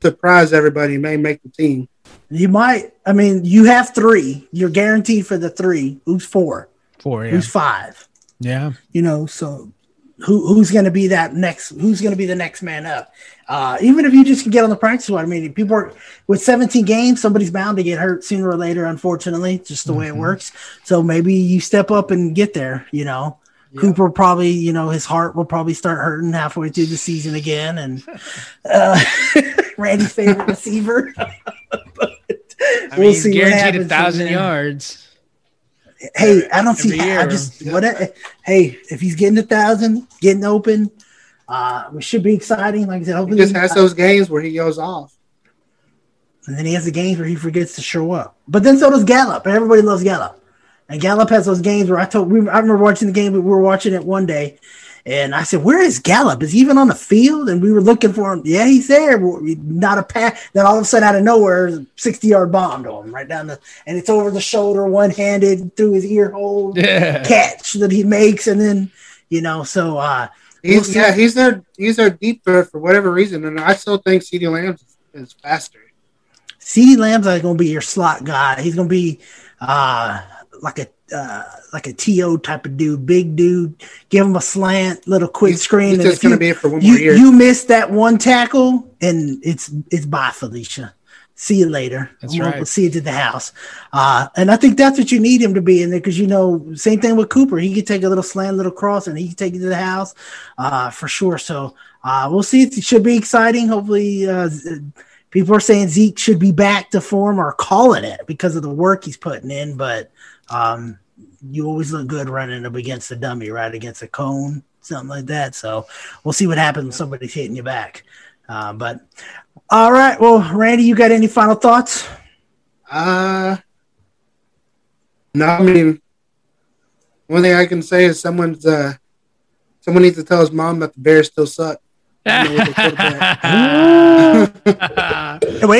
surprise everybody. He may make the team. You might. I mean, you have three. You're guaranteed for the three. Who's four? Four. Yeah. Who's five? Yeah. You know, so. Who who's going to be that next? Who's going to be the next man up? Uh, even if you just can get on the practice squad, I mean, people are with seventeen games, somebody's bound to get hurt sooner or later. Unfortunately, just the mm-hmm. way it works. So maybe you step up and get there. You know, yeah. Cooper probably, you know, his heart will probably start hurting halfway through the season again, and uh, Randy's favorite receiver. I mean, we'll see. He's guaranteed a thousand yards. Hey, I don't see. Year. I just yeah. what. Hey, if he's getting a thousand, getting open, uh, it should be exciting. Like I said, he just has those games where he goes off, and then he has the games where he forgets to show up. But then so does Gallup. Everybody loves Gallup, and Gallup has those games where I told. We I remember watching the game. We were watching it one day. And I said, where is Gallup? Is he even on the field? And we were looking for him. Yeah, he's there. Not a pass. Then all of a sudden, out of nowhere, a sixty-yard bomb to him right down the – and it's over the shoulder, one-handed, through his ear hole, yeah. catch that he makes. And then, you know, so uh, – we'll Yeah, he's their, he's their deep threat for whatever reason. And I still think CeeDee Lamb is faster. CeeDee Lamb's like going to be your slot guy. He's going to be uh, like a – Uh, like a T O type of dude, big dude. Give him a slant, little quick he's, screen. He's and just going to be here for one more you, year. You missed that one tackle, and it's it's bye, Felicia. See you later. That's we'll, right. We'll see you to the house. Uh, and I think that's what you need him to be in there because, you know, same thing with Cooper. He can take a little slant, little cross, and he can take you to the house uh, for sure. So uh, we'll see. It should be exciting. Hopefully uh, people are saying Zeke should be back to form or calling it because of the work he's putting in, but um, you always look good running up against a dummy, right? Against a cone, something like that. So we'll see what happens when somebody's hitting you back. Uh, but all right. Well, Randy, you got any final thoughts? Uh, no, I mean, one thing I can say is someone's, uh, someone needs to tell his mom that the Bears still suck. Wait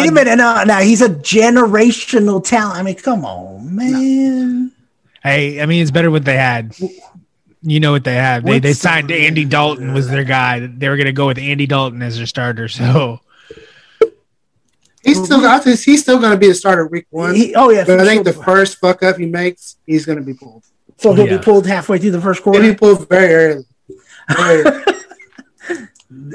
a minute. No, no, he's a generational talent. I mean, come on, man. No. Hey, I mean, it's better what they had. You know what they had. They, they signed Andy Dalton was their guy. They were going to go with Andy Dalton as their starter. So he's still got this. He's still going to be a starter week one. He, oh, yeah. But I think sure. the first fuck up he makes, he's going to be pulled. So he'll yeah. be pulled halfway through the first quarter? He'll be pulled very early. Very early.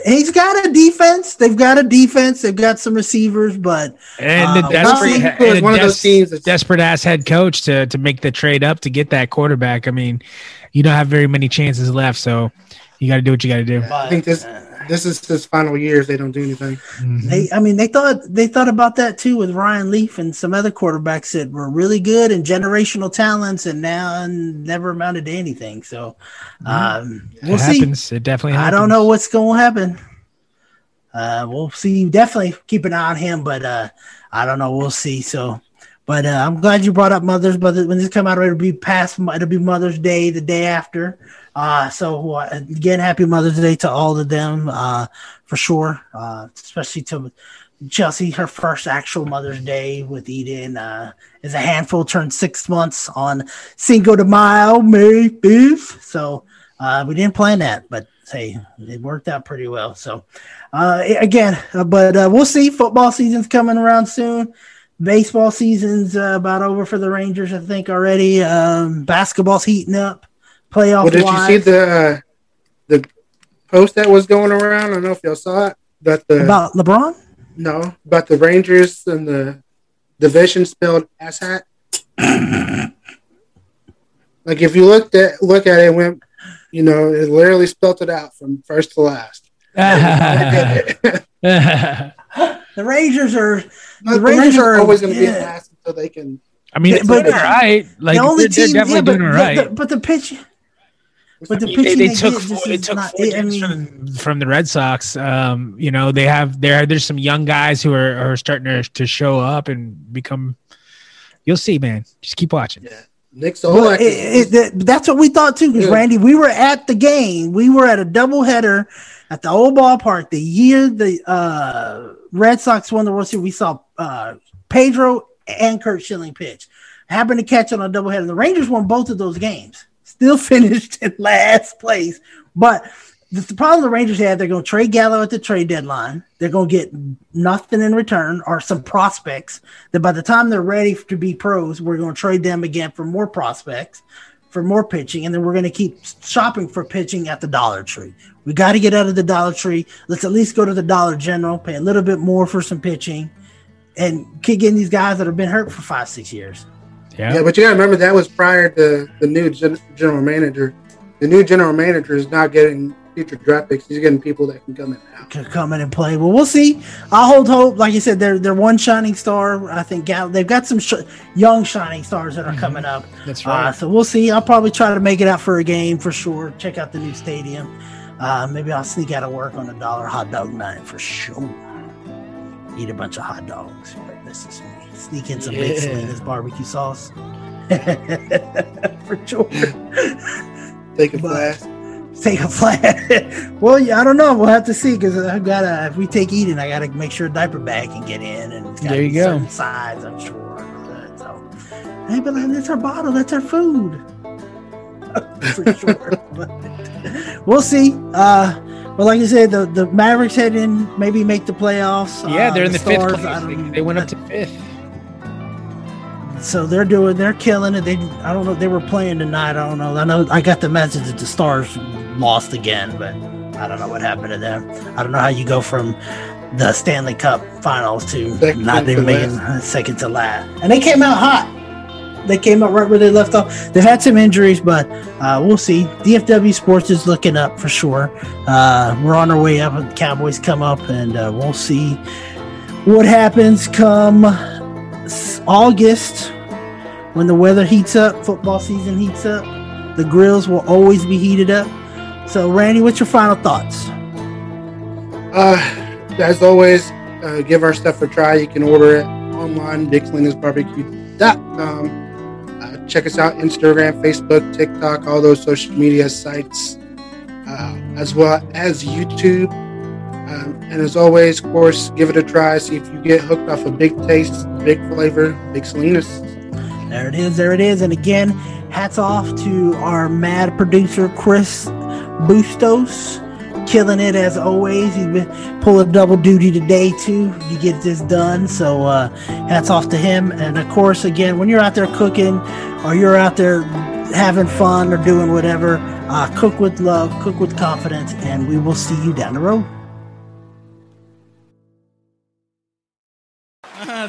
He's got a defense. They've got a defense. They've got some receivers, but and the uh, desperate, we'll and one des- of those teams that's- desperate ass head coach to to make the trade up to get that quarterback. I mean, you don't have very many chances left, so you got to do what you got to do. But, I think this uh, this is his final year. If they don't do anything. Mm-hmm. They, I mean, they thought they thought about that too with Ryan Leaf and some other quarterbacks that were really good and generational talents, and now never amounted to anything. So um, we'll it happens. see. It definitely happens. I don't know what's going to happen. Uh, we'll see. Definitely keep an eye on him, but uh, I don't know. We'll see. So. But uh, I'm glad you brought up Mother's. But when this comes out, it'll be past. It'll be Mother's Day the day after. Uh, so uh, again, happy Mother's Day to all of them uh, for sure. Uh, especially to Chelsea, her first actual Mother's Day with Eden uh, is a handful. Turned six months on Cinco de Mayo, May fifth. So uh, we didn't plan that, but hey, it worked out pretty well. So uh, again, but uh, we'll see. Football season's coming around soon. Baseball season's uh, about over for the Rangers, I think, already. Um, basketball's heating up. Playoff. Well, did wise. you see the uh, the post that was going around? I don't know if y'all saw it. That the, about LeBron? No, about the Rangers and the division spelled asshat. Like if you looked at look at it, it, went you know it literally spelled it out from first to last. The Rangers are. The, the Rangers, Rangers are always going to be yeah. an ass until they can. I mean, but they're all right. Like the only they're, they're team, definitely yeah, but, doing all right. The, the, but the pitch, but the pitch they, they, they took four, they took not, four it, games I mean, from, from the Red Sox. Um, you know they have there. There's some young guys who are, are starting to, to show up and become. You'll see, man. Just keep watching. Yeah. Nick's well, it, it, it, that's what we thought too, because yeah. Randy, we were at the game. We were at a doubleheader at the old ballpark the year the uh, Red Sox won the World Series. We saw uh, Pedro and Curt Schilling pitch. Happened to catch on a doubleheader. The Rangers won both of those games. Still finished in last place. But the, the problem the Rangers had, they're going to trade Gallo at the trade deadline. They're going to get nothing in return or some prospects that by the time they're ready to be pros, we're going to trade them again for more prospects, for more pitching, and then we're going to keep shopping for pitching at the Dollar Tree. We got to get out of the Dollar Tree. Let's at least go to the Dollar General, pay a little bit more for some pitching, and kick in these guys that have been hurt for five, six years. Yeah, yeah but you got to remember that was prior to the new gen- general manager. The new general manager is not getting – future draft picks. He's getting people that can come in now. To come in and play. Well, we'll see. I hold hope. Like you said, they're, they're one shining star. I think Gall- they've got some sh- young shining stars that are mm-hmm. coming up. That's right. Uh, so we'll see. I'll probably try to make it out for a game for sure. Check out the new stadium. Uh, maybe I'll sneak out of work on a dollar hot dog night for sure. Eat a bunch of hot dogs. But this is me. Sneak in some yeah. Big Salinas barbecue sauce. For sure. Take a blast. Take a flat. Well, yeah, I don't know. We'll have to see because I've got to. If we take Eden, I got to make sure a diaper bag can get in, and it's got there you go. Certain size, I'm sure. So, hey, but like, that's our bottle. That's our food. For sure. But we'll see. Uh, but like you said, the, the Mavericks head in, maybe make the playoffs. Yeah, uh, they're the in the Stars, fifth place. They, they went up to fifth. So they're doing, they're killing it. They, I don't know, they were playing tonight. I don't know. I know I got the message that the Stars lost again, but I don't know what happened to them. I don't know how you go from the Stanley Cup Finals to second not even making last. second to last. And they came out hot. They came out right where they left off. They've had some injuries, but uh, we'll see. D F W Sports is looking up for sure. Uh, we're on our way up. The Cowboys come up, and uh, we'll see what happens come August, when the weather heats up, football season heats up, the grills will always be heated up. So, Randy, what's your final thoughts? Uh, as always, uh, give our stuff a try. You can order it online, big salinas barbecue dot com. Uh, check us out Instagram, Facebook, TikTok, all those social media sites, uh, as well as YouTube. Um, and as always, of course, give it a try. See if you get hooked off a big taste, big flavor, Big Salinas. There it is. There it is. And again, hats off to our mad producer, Chris Bustos. Killing it as always. He's been pulling double duty today, too, to get this done. So uh, hats off to him. And of course, again, when you're out there cooking or you're out there having fun or doing whatever, uh, cook with love, cook with confidence, and we will see you down the road.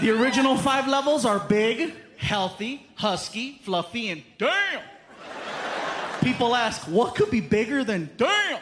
The original five levels are big, healthy, husky, fluffy, and damn. People ask, what could be bigger than damn?